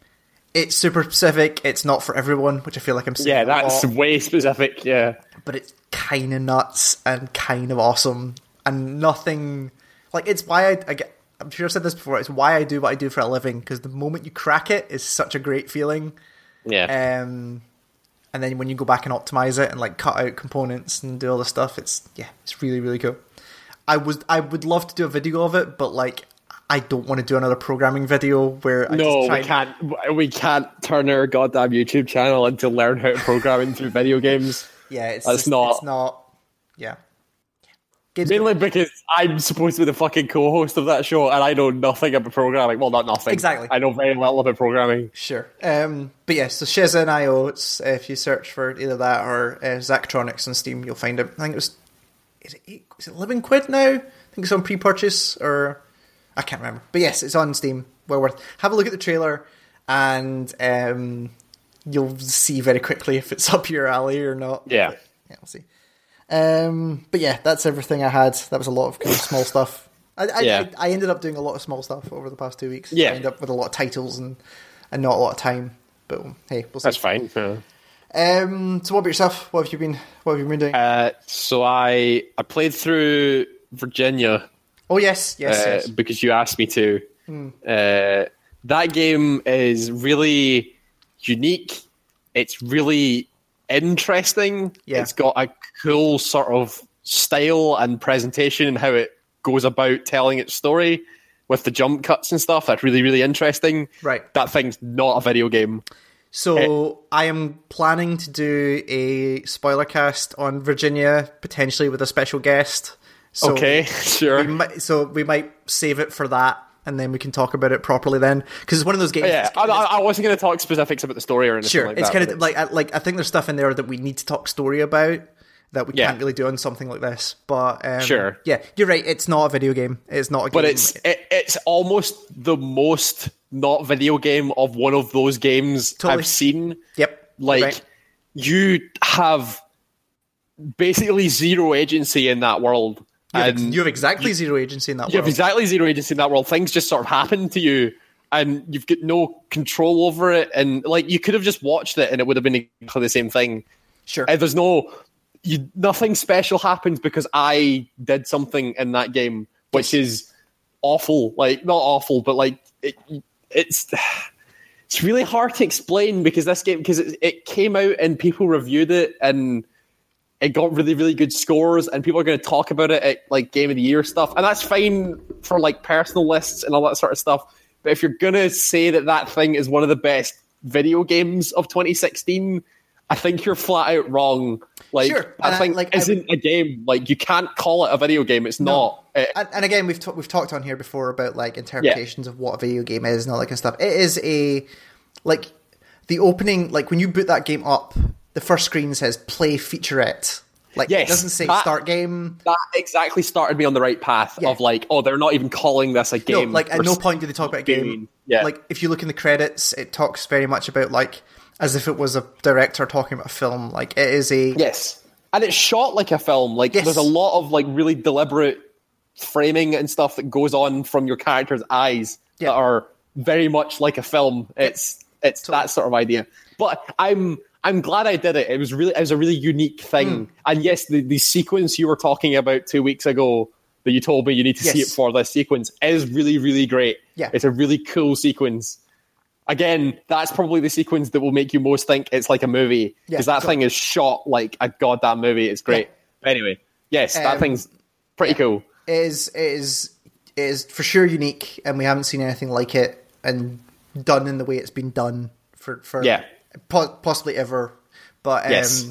it's super specific. It's not for everyone, which I feel like I'm saying. Yeah, that's way specific. Yeah, but it's kind of nuts and kind of awesome, and nothing like it's why I, I get. I'm sure I've said this before. It's why I do what I do for a living, because the moment you crack it is such a great feeling. Yeah. Um, and then when you go back and optimize it and like cut out components and do all this stuff, it's yeah, it's really really cool. I was I would love to do a video of it, but like. I don't want to do another programming video where I no, just try No, we can't. We can't turn our goddamn YouTube channel into learn how to program into video games. Yeah, it's That's just, not. It's not. Yeah. Games Mainly go. because I'm supposed to be the fucking co-host of that show, and I know nothing about programming. Well, not nothing. Exactly. I know very little about programming. Sure. Um, but yeah, so Shenzhen I O, it's, uh, if you search for either that or uh, Zachtronics on Steam, you'll find it. I think it was... Is it, eight, is it eleven quid now? I think it's on pre-purchase, or... I can't remember. But yes, it's on Steam. Well worth. Have a look at the trailer, and um, you'll see very quickly if it's up your alley or not. Yeah. But, yeah, we'll see. Um, but yeah, that's everything I had. That was a lot of kind of small stuff. I I, yeah. I I ended up doing a lot of small stuff over the past two weeks. Yeah. I ended up with a lot of titles and, and not a lot of time. But hey, we'll see. That's fine. Yeah. Um, so what about yourself? What have you been what have you been doing? Uh, so I I played through Virginia. Oh, yes, yes, uh, yes. Because you asked me to. Mm. Uh, that game is really unique. It's really interesting. Yeah. It's got a cool sort of style and presentation and how it goes about telling its story with the jump cuts and stuff. That's really, really interesting. Right. That thing's not a video game. So it, I am planning to do a spoiler cast on Virginia, potentially with a special guest. So okay, sure. We might, so we might save it for that, and then we can talk about it properly then, because it's one of those games. Oh, yeah, I, I wasn't going to talk specifics about the story or anything. Sure, like it's kind of like like I think there's stuff in there that we need to talk story about that we yeah. can't really do on something like this. But um, sure, yeah, you're right. It's not a video game. It's not a game. But it's it, it's almost the most not video game of one of those games totally. I've seen. Yep, like right. you have basically zero agency in that world. You have, and you have exactly you, zero agency in that you world. You have exactly zero agency in that world. Things just sort of happen to you, and you've got no control over it. And like, you could have just watched it, and it would have been exactly the same thing. Sure. And there's no, you, nothing special happens because I did something in that game, which is awful. Like, not awful, but like it, it's it's really hard to explain because this game because it, it came out and people reviewed it and. it got really, really good scores, and people are going to talk about it at like Game of the Year stuff, and that's fine for like personal lists and all that sort of stuff. But if you're going to say that that thing is one of the best video games of twenty sixteen, I think you're flat out wrong. Like, sure. That and thing I, like, isn't I would, a game. Like, you can't call it a video game. It's no. not. It, and, and again, we've t- we've talked on here before about like interpretations yeah. of what a video game is and all that kind of stuff. It is a like the opening. Like when you boot that game up, the first screen says "Play Featurette." Like, yes, it doesn't say that, start game. That exactly started me on the right path yeah. of like, oh, they're not even calling this a game. No, like, at no point do they talk about a game. Yeah. Like, if you look in the credits, it talks very much about, like, as if it was a director talking about a film. Like, it is a... Yes. And it's shot like a film. Like, yes. There's a lot of, like, really deliberate framing and stuff that goes on from your character's eyes yeah. that are very much like a film. It's it's totally. That sort of idea. But I'm... I'm glad I did it. It was really, it was a really unique thing. Mm. And yes, the, the sequence you were talking about two weeks ago that you told me you need to yes. see it for, this sequence is really, really great. Yeah. It's a really cool sequence. Again, that's probably the sequence that will make you most think it's like a movie, because yeah, that so- thing is shot like a goddamn movie. It's great. Yeah. Anyway, yes, um, that thing's pretty yeah. cool. It is, it is, it is for sure unique, and we haven't seen anything like it and done in the way it's been done for... for yeah. possibly ever, but um, yes.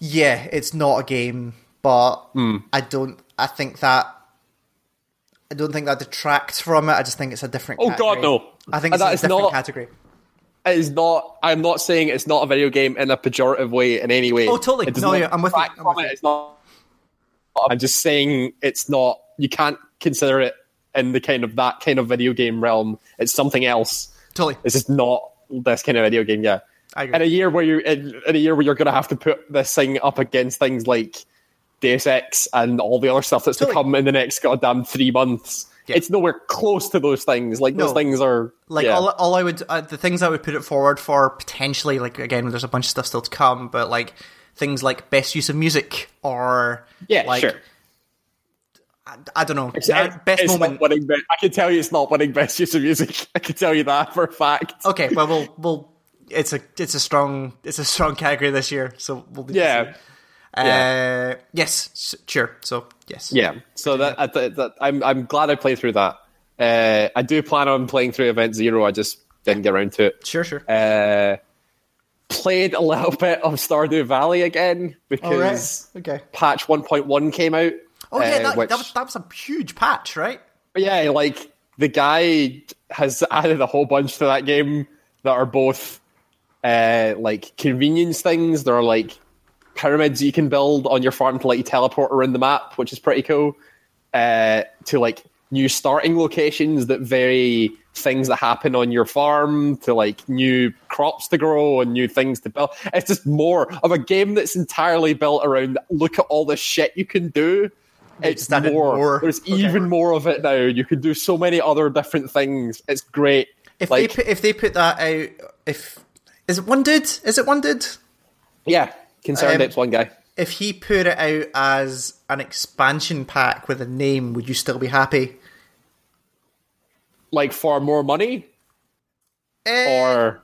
yeah, it's not a game, but mm. I don't. I think that I don't think that detracts from it. I just think it's a different. Oh category. God, no! I think it's that a is different not, category. It is not. I'm not saying it's not a video game in a pejorative way in any way. Oh, totally. No, yeah, I'm with you. I'm, with it. You. It's not, I'm just saying it's not. You can't consider it in the kind of that kind of video game realm. It's something else. Totally. It's just not. This kind of video game, yeah. I agree. In a year where you in, in a year where you're going to have to put this thing up against things like Deus Ex and all the other stuff that's totally. To come in the next goddamn three months, yeah. it's nowhere close to those things. Like no. those things are like yeah. all, all I would uh, the things I would put it forward for potentially. Like again, there's a bunch of stuff still to come, but like things like best use of music or yeah, like, sure. I, I don't know. It's, it, best it's moment. Not winning, I can tell you, it's not winning best use of music. I can tell you that for a fact. Okay, well, we'll, we'll it's a it's a strong it's a strong category this year, so we'll do yeah. Uh, yeah. Yes, sure. So yes. Yeah. So that, I th- that I'm I'm glad I played through that. Uh, I do plan on playing through Event Zero. I just didn't get around to it. Sure, sure. Uh, played a little bit of Stardew Valley again because right. okay. patch one point one came out. Oh yeah, that, uh, which, that, was, that was a huge patch, right? Yeah, like the guy has added a whole bunch to that game that are both uh, like convenience things. There are like pyramids you can build on your farm to let you teleport around the map, which is pretty cool. Uh, to like new starting locations that vary things that happen on your farm, to like new crops to grow and new things to build. It's just more of a game that's entirely built around look at all the shit you can do. It's more. more. There's okay. even more of it now. You can do so many other different things. It's great. If like, they put, if they put that out, if is it one dude? Is it one dude? Yeah, concerned um, it's one guy. If he put it out as an expansion pack with a name, would you still be happy? Like for more money, uh, or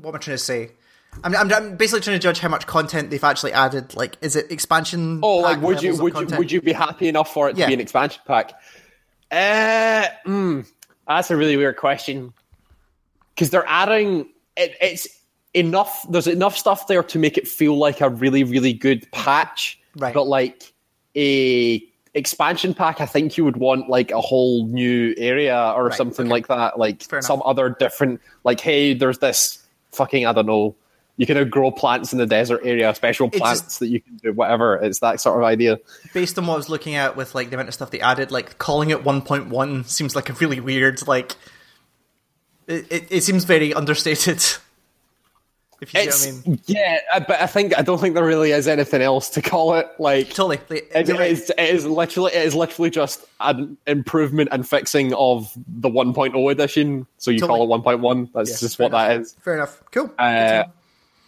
what am I trying to say? I'm, I'm I'm basically trying to judge how much content they've actually added. Like, is it expansion? Oh, pack like would you would you, would you be happy enough for it yeah. to be an expansion pack? Uh, mm, that's a really weird question because they're adding it, it's enough. There's enough stuff there to make it feel like a really really good patch, right? But like a expansion pack, I think you would want like a whole new area or right, something okay. like that. Like fair some enough. Other different. Like, hey, there's this fucking I don't know. You can grow plants in the desert area, special plants just, that you can do, whatever. It's that sort of idea. Based on what I was looking at with like the amount of stuff they added, like calling it one point one seems like a really weird, like, it, it, it seems very understated. If you it's, see what I mean. Yeah, but I think, I don't think there really is anything else to call it. Like, totally. It, it, is, it, is literally, it is literally just an improvement and fixing of the one point oh edition. So you totally. Call it one point one. That's yes, just what enough. That is. Fair enough. Cool. Uh,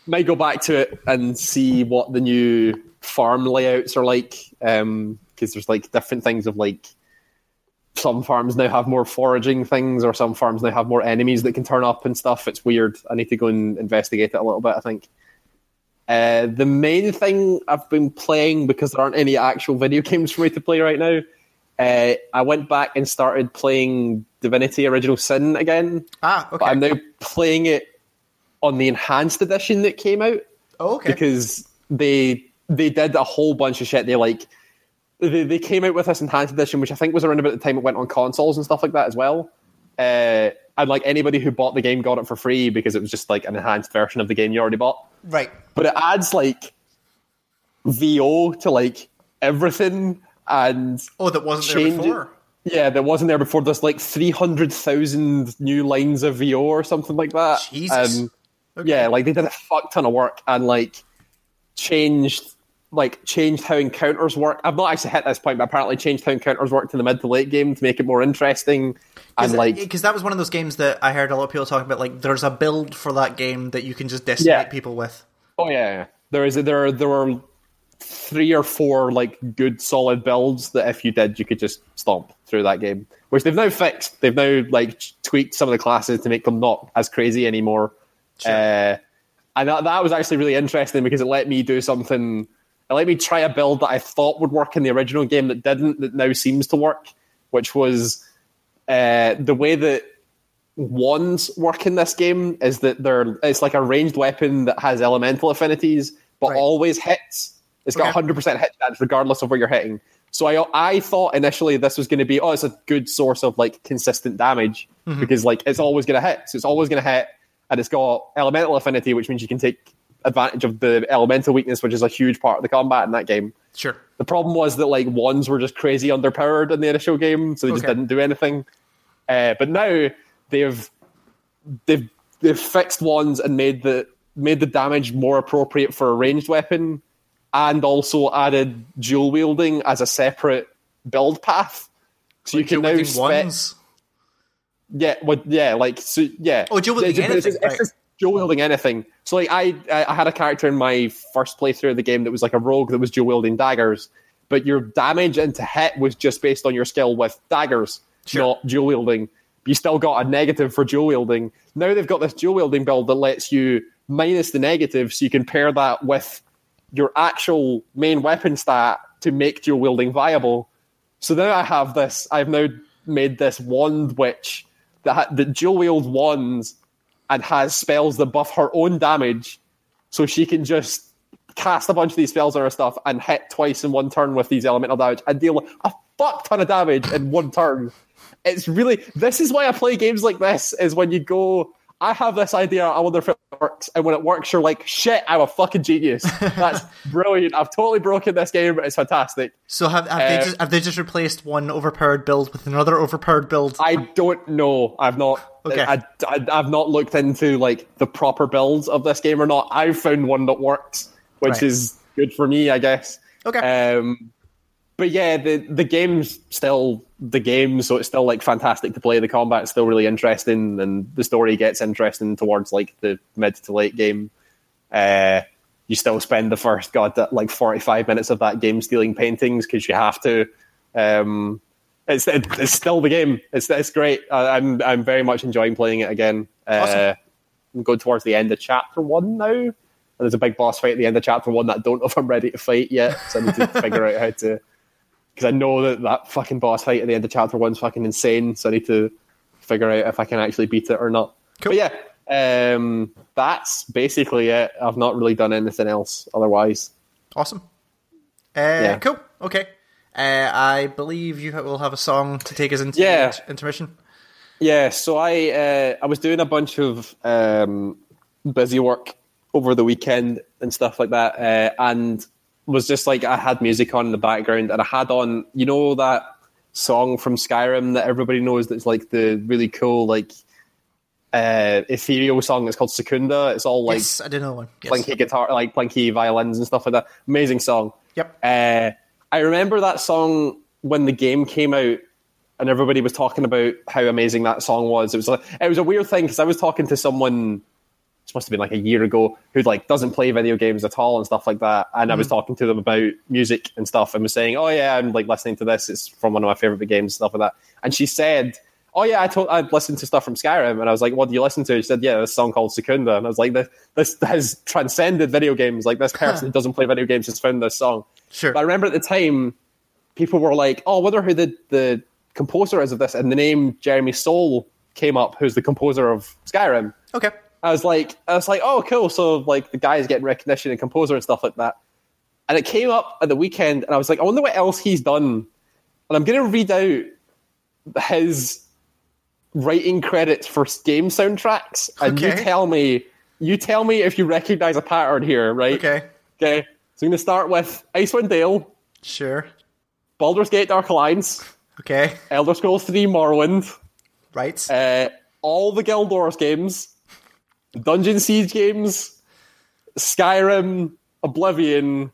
Might go back to it and see what the new farm layouts are like, because um, there's like different things of like some farms now have more foraging things, or some farms now have more enemies that can turn up and stuff. It's weird. I need to go and investigate it a little bit, I think. Uh, the main thing I've been playing, because there aren't any actual video games for me to play right now, uh, I went back and started playing Divinity Original Sin again. Ah, okay. But I'm now playing it on the enhanced edition that came out. Oh, okay. Because they they did a whole bunch of shit. They like they, they came out with this enhanced edition, which I think was around about the time it went on consoles and stuff like that as well. Uh, and like anybody who bought the game got it for free because it was just like an enhanced version of the game you already bought. Right. But it adds like V O to like everything and oh, that wasn't there before. Yeah, that wasn't there before. There's like three hundred thousand new lines of V O or something like that. Jesus. Um, okay. Yeah, like they did a fuck ton of work and like changed like changed how encounters work. I've not actually hit this point, but apparently changed how encounters worked in the mid to late game to make it more interesting. And like, because that was one of those games that I heard a lot of people talking about. Like, there's a build for that game that you can just decimate yeah. people with. Oh yeah, there is. There there were three or four like good solid builds that if you did, you could just stomp through that game. Which they've now fixed. They've now like tweaked some of the classes to make them not as crazy anymore. Sure. Uh, and that, that was actually really interesting because it let me do something. It let me try a build that I thought would work in the original game that didn't, that now seems to work, which was uh, the way that wands work in this game is that they're it's like a ranged weapon that has elemental affinities, but right. always hits. It's got okay. one hundred percent hit chance regardless of where you're hitting. So I I thought initially this was going to be, oh, it's a good source of like consistent damage mm-hmm. because like it's always going to hit. So it's always going to hit. And it's got elemental affinity, which means you can take advantage of the elemental weakness, which is a huge part of the combat in that game. Sure. The problem was that like wands were just crazy underpowered in the initial game, so they okay. just didn't do anything. Uh, but now they've they've they've fixed wands and made the made the damage more appropriate for a ranged weapon, and also added dual wielding as a separate build path. So like you can now spec- wands. Yeah, well, yeah, like, so, yeah. Oh, dual wielding anything. It's just, right. just dual wielding anything. So, like, I, I had a character in my first playthrough of the game that was like a rogue that was dual wielding daggers, but your damage into hit was just based on your skill with daggers, sure. not dual wielding. You still got a negative for dual wielding. Now they've got this dual wielding build that lets you minus the negative, so you can pair that with your actual main weapon stat to make dual wielding viable. So now I have this, I've now made this wand which. That, that dual wield wands and has spells that buff her own damage, so she can just cast a bunch of these spells on her stuff and hit twice in one turn with these elemental damage and deal a fuck ton of damage in one turn. It's really this is why I play games like this. Is when you go, I have this idea, I wonder if it works, and when it works, you're like, shit, I'm a fucking genius. That's brilliant. I've totally broken this game. It's fantastic. So have, have, uh, they just, have they just replaced one overpowered build with another overpowered build? I don't know. I've not. Okay. I, I, I've not looked into like the proper builds of this game or not. I've found one that works, which right. is good for me, I guess. Okay. Um, but yeah, the the game's still the game, so it's still like fantastic to play. The combat's still really interesting, and the story gets interesting towards like the mid to late game. Uh, you still spend the first god like forty-five minutes of that game stealing paintings because you have to. Um, it's it, it's still the game. It's it's great. I, I'm I'm very much enjoying playing it again. Uh, awesome. Go towards the end of chapter one now. And there's a big boss fight at the end of chapter one that I don't know if I'm ready to fight yet, so I need to figure out how to. Because I know that that fucking boss fight at the end of chapter one is fucking insane, so I need to figure out if I can actually beat it or not. Cool. But yeah, um, that's basically it. I've not really done anything else otherwise. Awesome. Uh, yeah. Cool. Okay. Uh, I believe you will have a song to take us into yeah. inter- intermission. Yeah, so I uh, I was doing a bunch of um, busy work over the weekend and stuff like that, uh, and was just like I had music on in the background, and I had on, you know, that song from Skyrim that everybody knows that's like the really cool like uh, ethereal song that's called Secunda. It's all like yes, I didn't know one. Yes. Plinky guitar, like plinky violins and stuff like that. Amazing song. Yep. Uh, I remember that song when the game came out, and everybody was talking about how amazing that song was. It was like, it was a weird thing because I was talking to someone. It must have been like a year ago, who like doesn't play video games at all and stuff like that. And mm. I was talking to them about music and stuff and was saying, oh yeah, I'm like listening to this. It's from one of my favorite games, stuff like that. And she said, oh yeah, I told, I'd listened to stuff from Skyrim, and I was like, what do you listen to? She said, yeah, this song called Secunda, and I was like, this, this has transcended video games. Like, this person who doesn't play video games has found this song. Sure. But I remember at the time, people were like, oh, I wonder who the, the composer is of this, and the name Jeremy Soule came up, who's the composer of Skyrim. Okay. I was like, I was like, oh, cool. So like the guy's getting recognition and composer and stuff like that. And it came up at the weekend, and I was like, I wonder what else he's done. And I'm going to read out his writing credits for game soundtracks, and okay. you tell me, you tell me if you recognize a pattern here, right? Okay. Okay. So I'm going to start with Icewind Dale. Sure. Baldur's Gate: Dark Alliance. Okay. Elder Scrolls three: Morrowind. Right. Uh, all the Guild Wars games. Dungeon Siege games, Skyrim, Oblivion,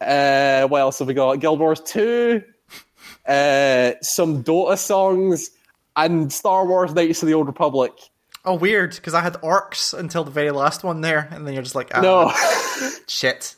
uh, what else have we got? Guild Wars two, uh, some Dota songs, and Star Wars Knights of the Old Republic. Oh, weird, because I had orcs until the very last one there, and then you're just like, ah, no. Shit.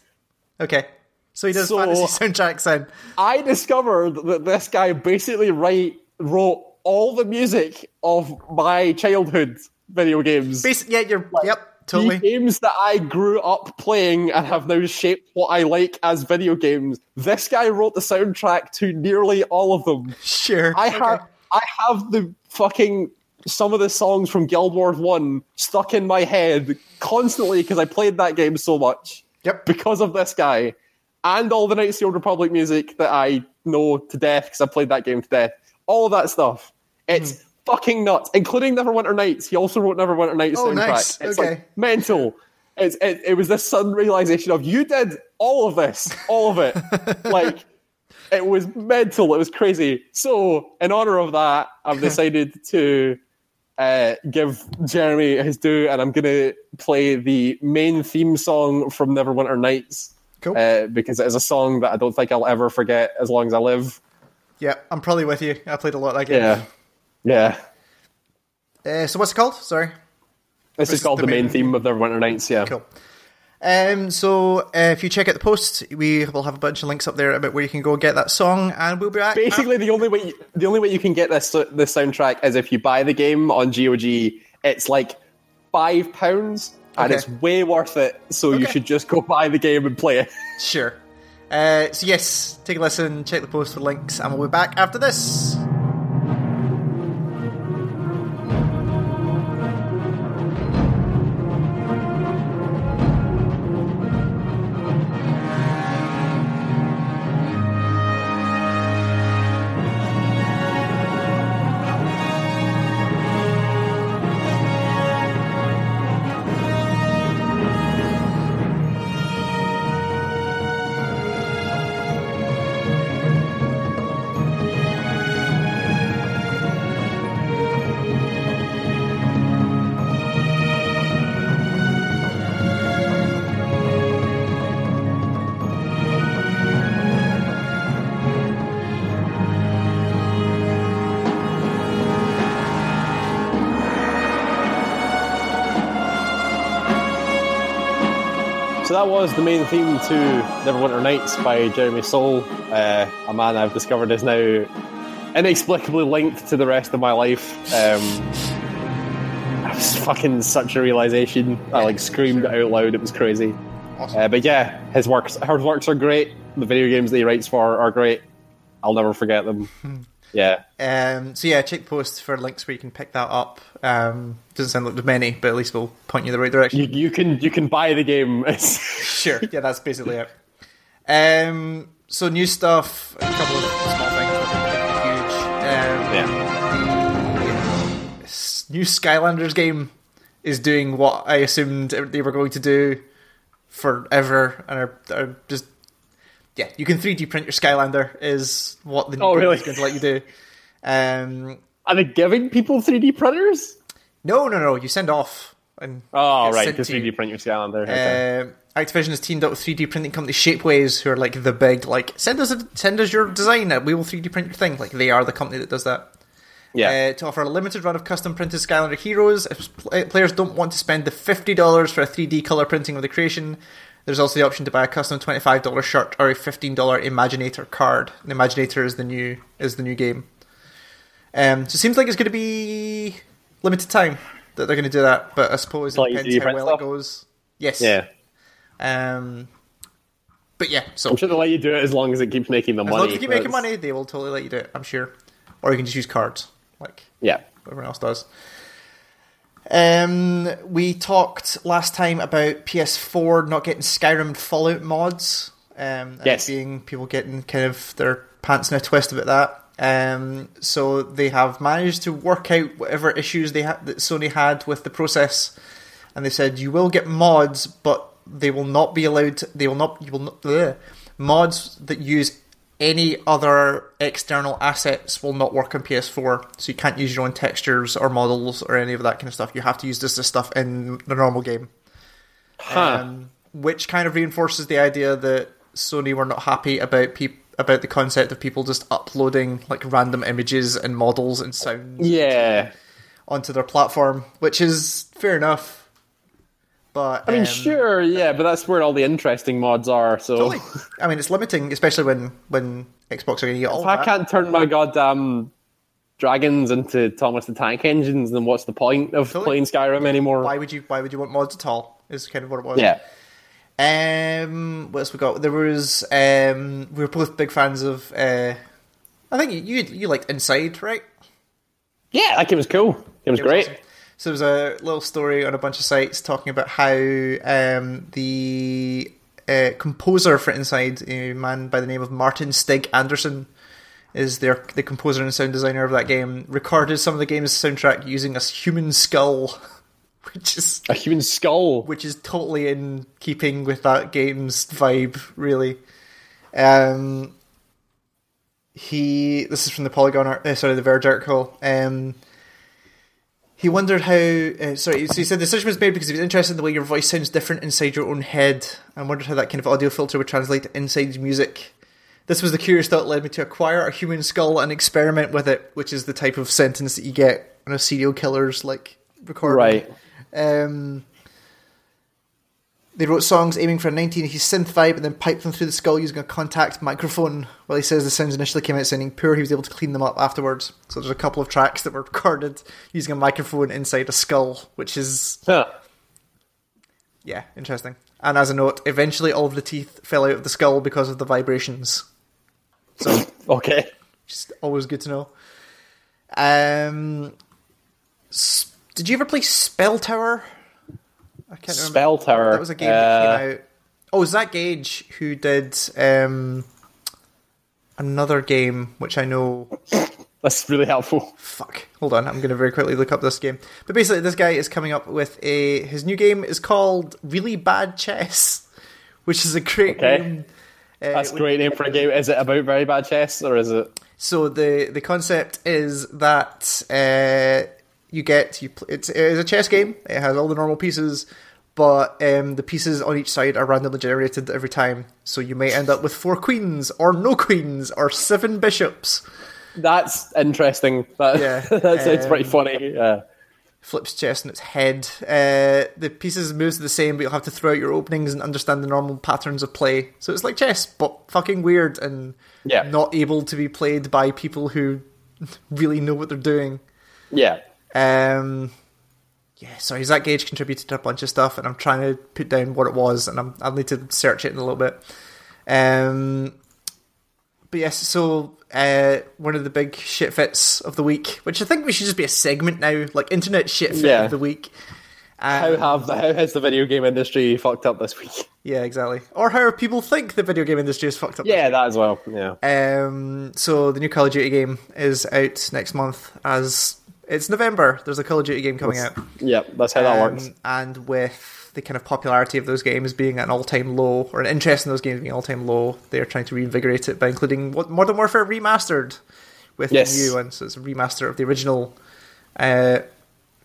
Okay, so he does so, fantasy soundtracks then. I discovered that this guy basically write, wrote all the music of my childhood video games. Basically, yeah, you're like, yep, totally. The games that I grew up playing and have now shaped what I like as video games. This guy wrote the soundtrack to nearly all of them. Sure. I okay. have I have the fucking some of the songs from Guild Wars one stuck in my head constantly because I played that game so much. Yep. Because of this guy. And all the Knights of the Old Republic music that I know to death because I played that game to death. All of that stuff. It's mm. fucking nuts, including Neverwinter Nights. He also wrote Neverwinter Nights oh, soundtrack. Nice. It's okay. like mental. It's, it, it was this sudden realization of, you did all of this, all of it. Like, it was mental. It was crazy. So, in honor of that, I've decided to uh, give Jeremy his due, and I'm going to play the main theme song from Neverwinter Nights. Cool. Uh, because it is a song that I don't think I'll ever forget as long as I live. Yeah, I'm probably with you. I played a lot of that game. Yeah. Yeah. Uh, so what's it called? Sorry. This is called the main theme of Neverwinter Nights, yeah. Cool. Um, so uh, if you check out the post, we will have a bunch of links up there about where you can go and get that song, and we'll be back. Basically, at- the only way you, the only way you can get this this soundtrack is if you buy the game on G O G. It's like five pounds, and okay. it's way worth it. So okay. you should just go buy the game and play it. Sure. Uh, so yes, take a listen, check the post for links, and we'll be back after this. That was the main theme to Neverwinter Nights by Jeremy Soule, uh, a man I've discovered is now inexplicably linked to the rest of my life. Um, it was fucking such a realization. I like screamed it out loud. It was crazy. Awesome. Uh, but yeah, his works, her works are great. The video games that he writes for are great. I'll never forget them. Yeah. Um, so yeah, check the post for links where you can pick that up. Um, doesn't sound like there's many, but at least we'll point you in the right direction. You, you can you can buy the game. Sure. Yeah, that's basically it. Um, so new stuff, a couple of small things, nothing huge. Um, yeah. The new Skylanders game is doing what I assumed they were going to do forever, and are, are just. Yeah, you can three D print your Skylander is what the new oh, game really? is going to let you do. Um, Are they giving people three D printers? No, no, no. You send off. And oh, right, to three D print your Skylander. Okay. Uh, Activision has teamed up with three D printing company Shapeways, who are like the big, like, send us a, send us your design and we will three D print your thing. Like, they are the company that does that. Yeah. Uh, to offer a limited run of custom printed Skylander heroes, if players don't want to spend the fifty dollars for a three D colour printing of the creation, there's also the option to buy a custom twenty-five dollars shirt or a fifteen dollars Imaginator card. And Imaginator is the new is the new game. Um, so it seems like it's going to be limited time that they're going to do that, but I suppose it depends how well it goes. Yes. Yeah. Um, but yeah, so I'm sure they'll let you do it as long as it keeps making the money. As long as you keep making money, they will totally let you do it, I'm sure. Or you can just use cards, like yeah, everyone else does. Um, we talked last time about P S four not getting Skyrim and Fallout mods. Um, yes. And being people getting kind of their pants in a twist about that. Um, so they have managed to work out whatever issues they ha- that Sony had with the process, and they said you will get mods, but they will not be allowed. To, they will not. You will not. Bleh. Mods that use any other external assets will not work on P S four. So you can't use your own textures or models or any of that kind of stuff. You have to use this, this stuff in the normal game, huh. um, which kind of reinforces the idea that Sony were not happy about people. About the concept of people just uploading like random images and models and sounds yeah. onto their platform, which is fair enough. But I mean, um, sure, yeah, but that's where all the interesting mods are. So totally. I mean, it's limiting, especially when, when Xbox are going to get all that. If I can't turn my goddamn dragons into Thomas the Tank Engines, then what's the point of totally. playing Skyrim yeah. anymore? Why would you? Why would you want mods at all? Is kind of what it was. Yeah. Um, what else we got? There was um, we were both big fans of. Uh, I think you, you you liked Inside, right? Yeah, that game was cool. It was, it was great. Awesome. So there was a little story on a bunch of sites talking about how um, the uh, composer for Inside, a man by the name of Martin Stig Anderson, is their the composer and sound designer of that game. Recorded some of the game's soundtrack using a human skull. Which is a human skull, which is totally in keeping with that game's vibe, really. Um, he, this is from the Polygon, uh, sorry, the Verge article. Um, he wondered how. Uh, sorry, so he said the decision was made because he was interested in the way your voice sounds different inside your own head, and wondered how that kind of audio filter would translate to inside music. This was the curious thought that led me to acquire a human skull and experiment with it, which is the type of sentence that you get on a serial killer's like recording. Right. Um, they wrote songs aiming for a nineteen eighties synth vibe and then piped them through the skull using a contact microphone. While he says the sounds initially came out sounding poor, he was able to clean them up afterwards. So there's a couple of tracks that were recorded using a microphone inside a skull, which is... Huh. Yeah, interesting. And as a note, eventually all of the teeth fell out of the skull because of the vibrations. So, okay. Just always good to know. Um... Sp- Did you ever play Spell Tower? I can't remember. Spell Tower. That was a game uh, that came out. Oh, Zach Gage, who did um, another game, which I know... That's really helpful. Fuck. Hold on, I'm going to very quickly look up this game. But basically, this guy is coming up with a... His new game is called Really Bad Chess, which is a great okay. name. Uh, That's a great name for a game. Is it about very bad chess, or is it... So the, the concept is that... Uh, You get you. It's it's a chess game. It has all the normal pieces, but um, the pieces on each side are randomly generated every time. So you may end up with four queens, or no queens, or seven bishops. That's interesting. That, yeah, that's um, it's pretty funny. Yeah. Flips chess on its head. Uh, the pieces moves the same, but you'll have to throw out your openings and understand the normal patterns of play. So it's like chess, but fucking weird and yeah. not able to be played by people who really know what they're doing. Yeah. Um, yeah, sorry, Zach Gage contributed to a bunch of stuff, and I'm trying to put down what it was, and I'm, I'll need to search it in a little bit. Um, but yes, so uh, one of the big shit fits of the week, which I think we should just be a segment now, like internet shit fit yeah. of the week. Um, how have the, how has the video game industry fucked up this week? Yeah, exactly. Or how people think the video game industry is fucked up. Yeah, this week. That as well. Yeah. Um, so the new Call of Duty game is out next month as. It's November. There's a Call of Duty game coming that's, out. Yeah, that's how that um, works. And with the kind of popularity of those games being at an all-time low, or an interest in those games being all-time low, they're trying to reinvigorate it by including Modern Warfare Remastered with yes. the new one. So it's a remaster of the original uh,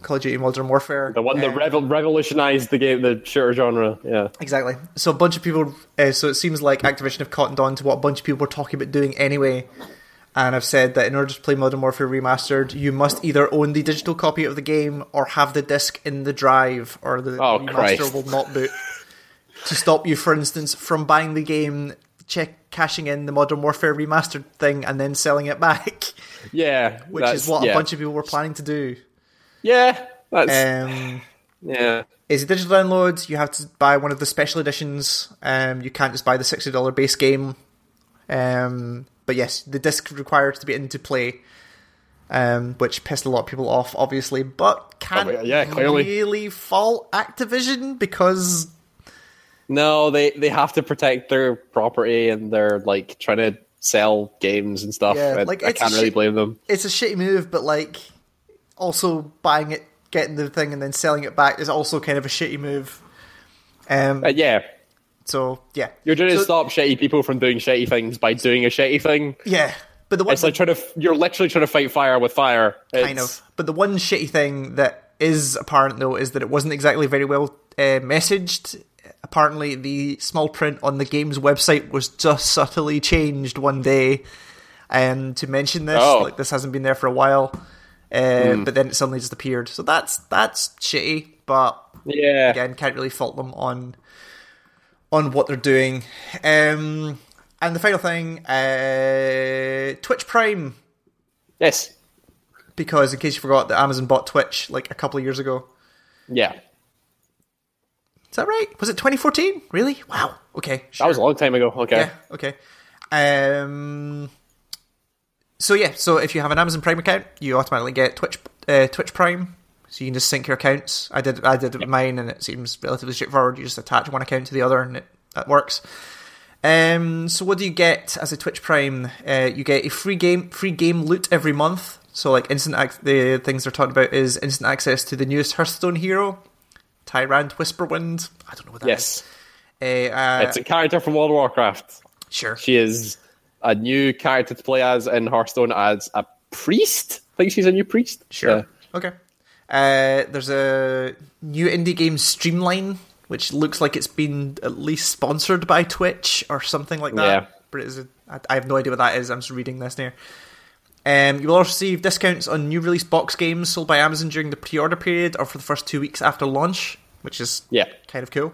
Call of Duty Modern Warfare. The one that um, rev- revolutionized the game, the shooter genre. Yeah, exactly. So a bunch of people... Uh, so it seems like Activision have cottoned on to what a bunch of people were talking about doing anyway. And I've said that in order to play Modern Warfare Remastered, you must either own the digital copy of the game or have the disc in the drive, or the oh, remaster Christ. will not boot. To stop you, for instance, from buying the game check cashing in the Modern Warfare remastered thing and then selling it back. Yeah, which is what yeah. a bunch of people were planning to do. Yeah, that's um, yeah. It's a digital download. You have to buy one of the special editions. Um, you can't just buy the sixty dollars base game. Um, but yes, the disc required to be into play, um, which pissed a lot of people off, obviously. But can't oh, yeah, clearly. really fault Activision because. No, they, they have to protect their property and they're like trying to sell games and stuff. Yeah, like, I, I can't really sh- blame them. It's a shitty move, but like also buying it, getting the thing and then selling it back is also kind of a shitty move. Um, uh, yeah. So, yeah. You're trying so, to stop shitty people from doing shitty things by doing a shitty thing. Yeah. But the one It's thing, like trying to, you're literally trying to fight fire with fire. It's, kind of. But the one shitty thing that is apparent though is that it wasn't exactly very well uh, messaged. Apparently, the small print on the game's website was just subtly changed one day um, to mention this. Oh. Like, this hasn't been there for a while, uh, mm. but then it suddenly just appeared. So that's that's shitty, but yeah. again, can't really fault them on on what they're doing. Um, and the final thing, uh, Twitch Prime. Yes. Because, in case you forgot, that Amazon bought Twitch like a couple of years ago. Yeah. Is that right? Was it twenty fourteen? Really? Wow. Okay. Sure. That was a long time ago. Okay. Yeah, okay. Um, so yeah, so if you have an Amazon Prime account, you automatically get Twitch uh, Twitch Prime. So you can just sync your accounts. I did I did yep. mine and it seems relatively straightforward. You just attach one account to the other and it, that works. Um, so what do you get as a Twitch Prime? Uh, you get a free game free game loot every month. So like instant ac- the things they're talking about is instant access to the newest Hearthstone hero. Tyrant Whisperwind. I don't know what that yes. is. Uh, uh, it's a character from World of Warcraft. Sure. She is a new character to play as in Hearthstone as a priest. I think she's a new priest. Sure. Uh, okay. Uh, there's a new indie game Streamline, which looks like it's been at least sponsored by Twitch or something like that. Yeah. But it is a, I, I have no idea what that is. I'm just reading this now. Um, you will also receive discounts on new release box games sold by Amazon during the pre-order period or for the first two weeks after launch, which is yeah. kind of cool.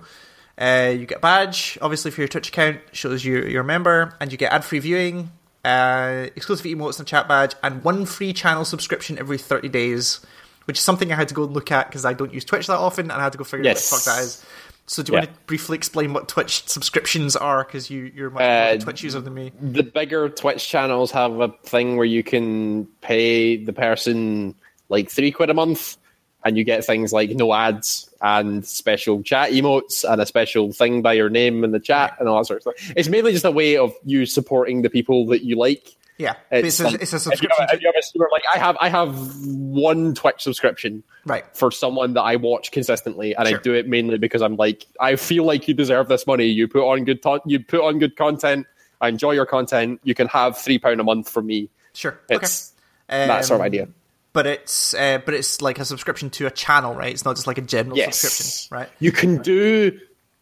Uh, you get a badge, obviously, for your Twitch account, shows you you're a member, and you get ad-free viewing, uh, exclusive emotes and a chat badge, and one free channel subscription every thirty days, which is something I had to go and look at because I don't use Twitch that often, and I had to go figure yes. out what the fuck that is. So do you yeah. want to briefly explain what Twitch subscriptions are? Because you, you're much more uh, a Twitch user than me. The bigger Twitch channels have a thing where you can pay the person like three quid a month and you get things like no ads and special chat emotes and a special thing by your name in the chat and all that sort of stuff. It's mainly just a way of you supporting the people that you like. Yeah, it's, it's, a, like, it's a subscription. If you have, if you have a, like, I have, I have one Twitch subscription, right. for someone that I watch consistently, and sure. I do it mainly because I'm like, I feel like you deserve this money. You put on good, to- you put on good content. I enjoy your content. You can have three pound a month from me. Sure, it's okay. that um, sort of idea. But it's, uh, but it's like a subscription to a channel, right? It's not just like a general yes. subscription, right? You can right. do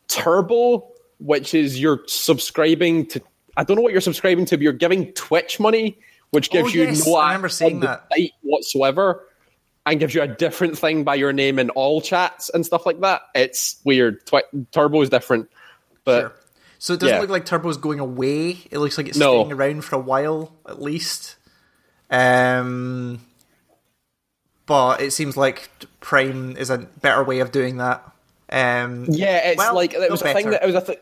Turbo, which is you're subscribing to. I don't know what you're subscribing to, but you're giving Twitch money, which gives oh, you yes. no access on the that. site whatsoever, and gives you a different thing by your name in all chats and stuff like that. It's weird. Tw- Turbo is different, but sure. so it doesn't yeah. look like Turbo's going away. It looks like it's no. staying around for a while at least. Um, but it seems like Prime is a better way of doing that. Um, yeah, it's well, like it was no a better. thing that it was a. Th-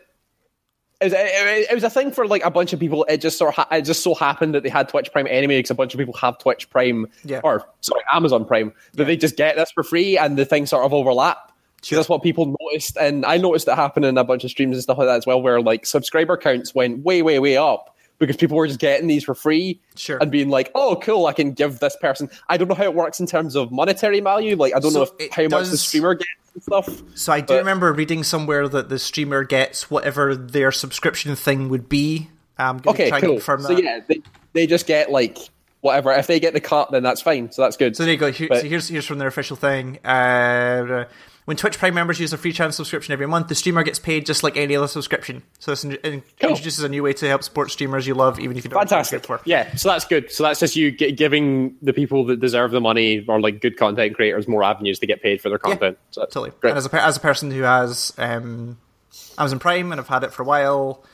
It was, it, it was a thing for like a bunch of people. It just sort of ha- it just so happened that they had Twitch Prime anyway because a bunch of people have Twitch Prime yeah. or sorry Amazon Prime. That yeah. they just get this for free and the things sort of overlap. Sure. That's what people noticed, and I noticed that happen in a bunch of streams and stuff like that as well, where like subscriber counts went way, way, way up because people were just getting these for free sure. and being like, "Oh, cool! I can give this person." I don't know how it works in terms of monetary value. Like, I don't so know if, how does... much the streamer gets. Stuff. So I do but, remember reading somewhere that the streamer gets whatever their subscription thing would be. I'm going to okay, try cool. and confirm so that. So yeah, they, they just get like whatever. If they get the cut, then that's fine. So that's good. So there you go. Here, but, so here's here's from their official thing. Uh, when Twitch Prime members use a free channel subscription every month, the streamer gets paid just like any other subscription. So this in, cool. introduces a new way to help support streamers you love, even if you don't Fantastic. For. Yeah, so that's good. So that's just you get, giving the people that deserve the money or like good content creators more avenues to get paid for their content. Yeah, so that's totally. Great. And as a, as a person who has um, Amazon Prime and I've had it for a while,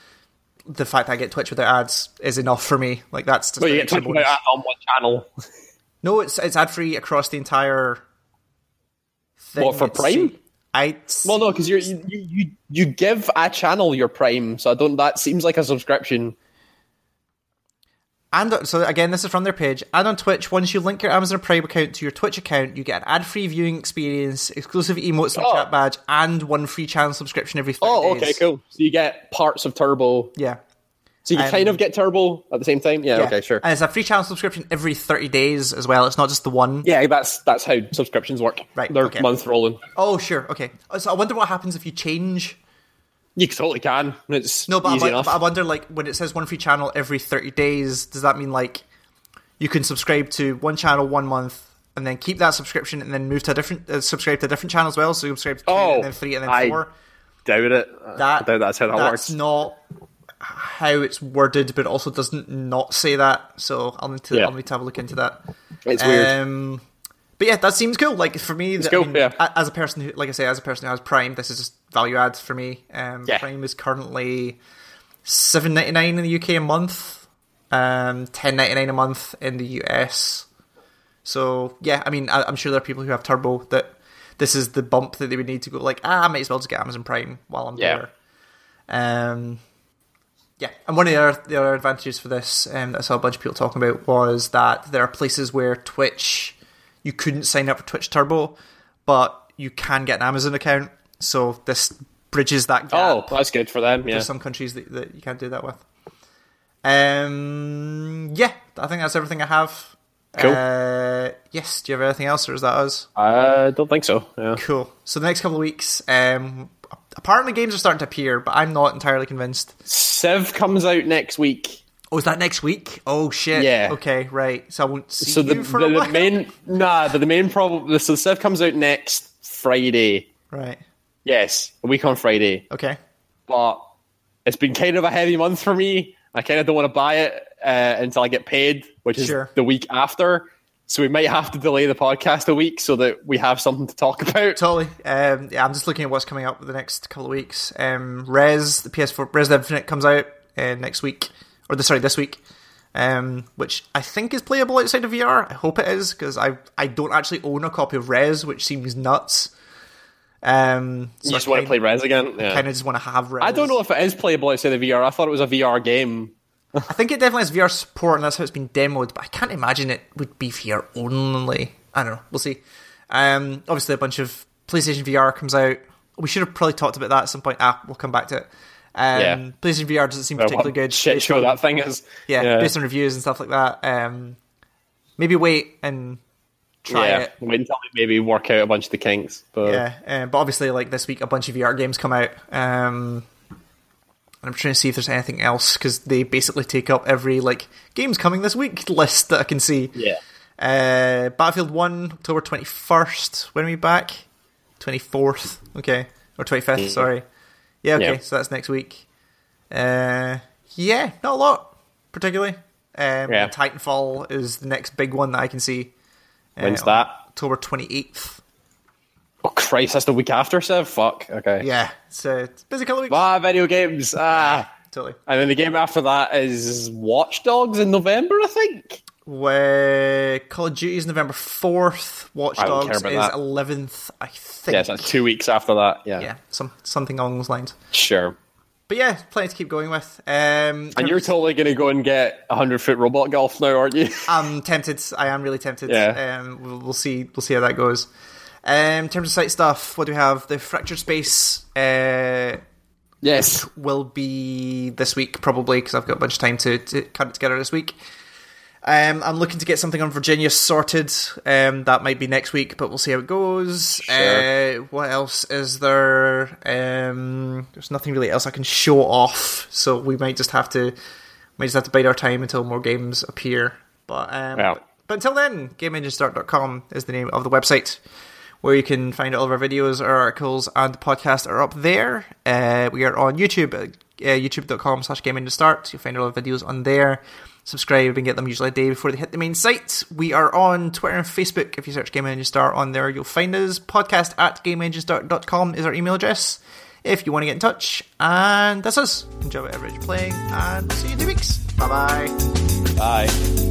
the fact I get Twitch without ads is enough for me. Like that's. Just well, you get Twitch without ads on one channel. No, it's it's ad free across the entire. Thing. What for it's, Prime? I well no, because you you you give a channel your Prime, so I don't. That seems like a subscription. And so again, this is from their page. And on Twitch, once you link your Amazon Prime account to your Twitch account, you get an ad-free viewing experience, exclusive emotes and oh. chat badge, and one free channel subscription every three oh, days. Oh, okay, cool. So you get parts of Turbo. Yeah. So you um, kind of get Turbo at the same time? Yeah, yeah, okay, sure. And it's a free channel subscription every thirty days as well. It's not just the one. Yeah, that's that's how subscriptions work. Right, They're okay. month rolling. Oh, sure, okay. So I wonder what happens if you change... You totally can. It's no, but, easy I, but I wonder, like, when it says one free channel every thirty days, does that mean, like, you can subscribe to one channel one month and then keep that subscription and then move to a different, uh, subscribe to a different channel as well? So you subscribe to two oh, and then three and then I four? Doubt it. That, I doubt that's how that that's works. That's not how it's worded, but it also doesn't not say that. So I'll need to, yeah. I'll need to have a look into that. It's um, weird. But yeah, that seems cool. Like for me, that, cool, I mean, yeah. as a person who, like I say, as a person who has Prime, this is just value add for me. Um, yeah. Prime is currently seven ninety-nine in the U K a month, um, ten ninety-nine a month in the U S. So yeah, I mean, I, I'm sure there are people who have Turbo that this is the bump that they would need to go. Like, ah, I might as well just get Amazon Prime while I'm yeah. there. Um, yeah, and one of the other, the other advantages for this um, that I saw a bunch of people talking about was that there are places where Twitch. You couldn't sign up for Twitch Turbo, but you can get an Amazon account. So this bridges that gap. Oh, that's good for them. Yeah. There's some countries that, that you can't do that with. Um, yeah, I think that's everything I have. Cool. Uh, yes, do you have anything else, or is that us? I don't think so. Yeah. Cool. So the next couple of weeks, um, apparently games are starting to appear, but I'm not entirely convinced. Civ comes out next week. Oh, is that next week? Oh shit! Yeah. Okay, right. So I won't see so the, you for the, a while. The main, nah, the, the main problem. So the Civ comes out next Friday. Right. Yes, a week on Friday. Okay. But it's been kind of a heavy month for me. I kind of don't want to buy it uh, until I get paid, which is sure. the week after. So we might have to delay the podcast a week so that we have something to talk about. Totally. Um, yeah, I'm just looking at what's coming up the next couple of weeks. Um, Res, the P S four, Resident Infinite comes out uh, next week. Or the, sorry, this week, um, which I think is playable outside of V R. I hope it is, because I I don't actually own a copy of Res, which seems nuts. Um, so you just I want kinda, to play Res again? Yeah. I kind of just want to have Res. I don't know if it is playable outside of V R. I thought it was a V R game. I think it definitely has V R support, and that's how it's been demoed, but I can't imagine it would be V R only. I don't know. We'll see. Um, obviously, a bunch of PlayStation V R comes out. We should have probably talked about that at some point. Ah, we'll come back to it. Um, yeah. PlayStation V R doesn't seem particularly good. Shit show on, that thing is. Yeah, yeah, based on reviews and stuff like that. Um, maybe wait and try yeah, it. Wait until we maybe work out a bunch of the kinks. But yeah, um, but obviously, like this week, a bunch of V R games come out. Um, and I'm trying to see if there's anything else because they basically take up every like games coming this week list that I can see. Yeah. Uh, Battlefield One, October twenty-first. When are we back? twenty-fourth. Okay, or twenty-fifth. Mm-hmm. Sorry. Yeah, okay, yeah. So that's next week. Uh, yeah, not a lot, particularly. Um, yeah. Titanfall is the next big one that I can see. Uh, When's that? October twenty-eighth. Oh, Christ, that's the week after, so fuck, okay. Yeah, so it's a busy couple of weeks. Ah, video games, ah. Totally. And then the game after that is Watch Dogs in November, I think? Where Call of Duty is November fourth, Watch Dogs is that. eleventh, I think. Yeah, so that's two weeks after that, yeah. Yeah, some, something along those lines. Sure. But yeah, plenty to keep going with. Um, and you're totally going to go and get one hundred foot robot golf now, aren't you? I'm tempted. I am really tempted. Yeah. Um, we'll, we'll see We'll see how that goes. Um, in terms of site stuff, what do we have? The Fractured Space uh, yes, will be this week, probably, because I've got a bunch of time to, to cut it together this week. Um, I'm looking to get something on Virginia sorted. Um, that might be next week, but we'll see how it goes. Sure. Uh, what else is there? Um, there's nothing really else I can show off, so we might just have to might just have to bide our time until more games appear. But um, wow. but, but until then, game engine start dot com is the name of the website where you can find all of our videos, our articles, and the podcast are up there. Uh, we are on YouTube, uh, youtube dot com slash game engine start. You'll find all the videos on there. Subscribe and get them usually a day before they hit the main site. We are on Twitter and Facebook. If you search Game Engine Start on there, you'll find us. Podcast at game engine start dot com is our email address. if you want to get in touch. And that's us. Enjoy whatever you're playing, and we'll see you in two weeks. Bye-bye. Bye.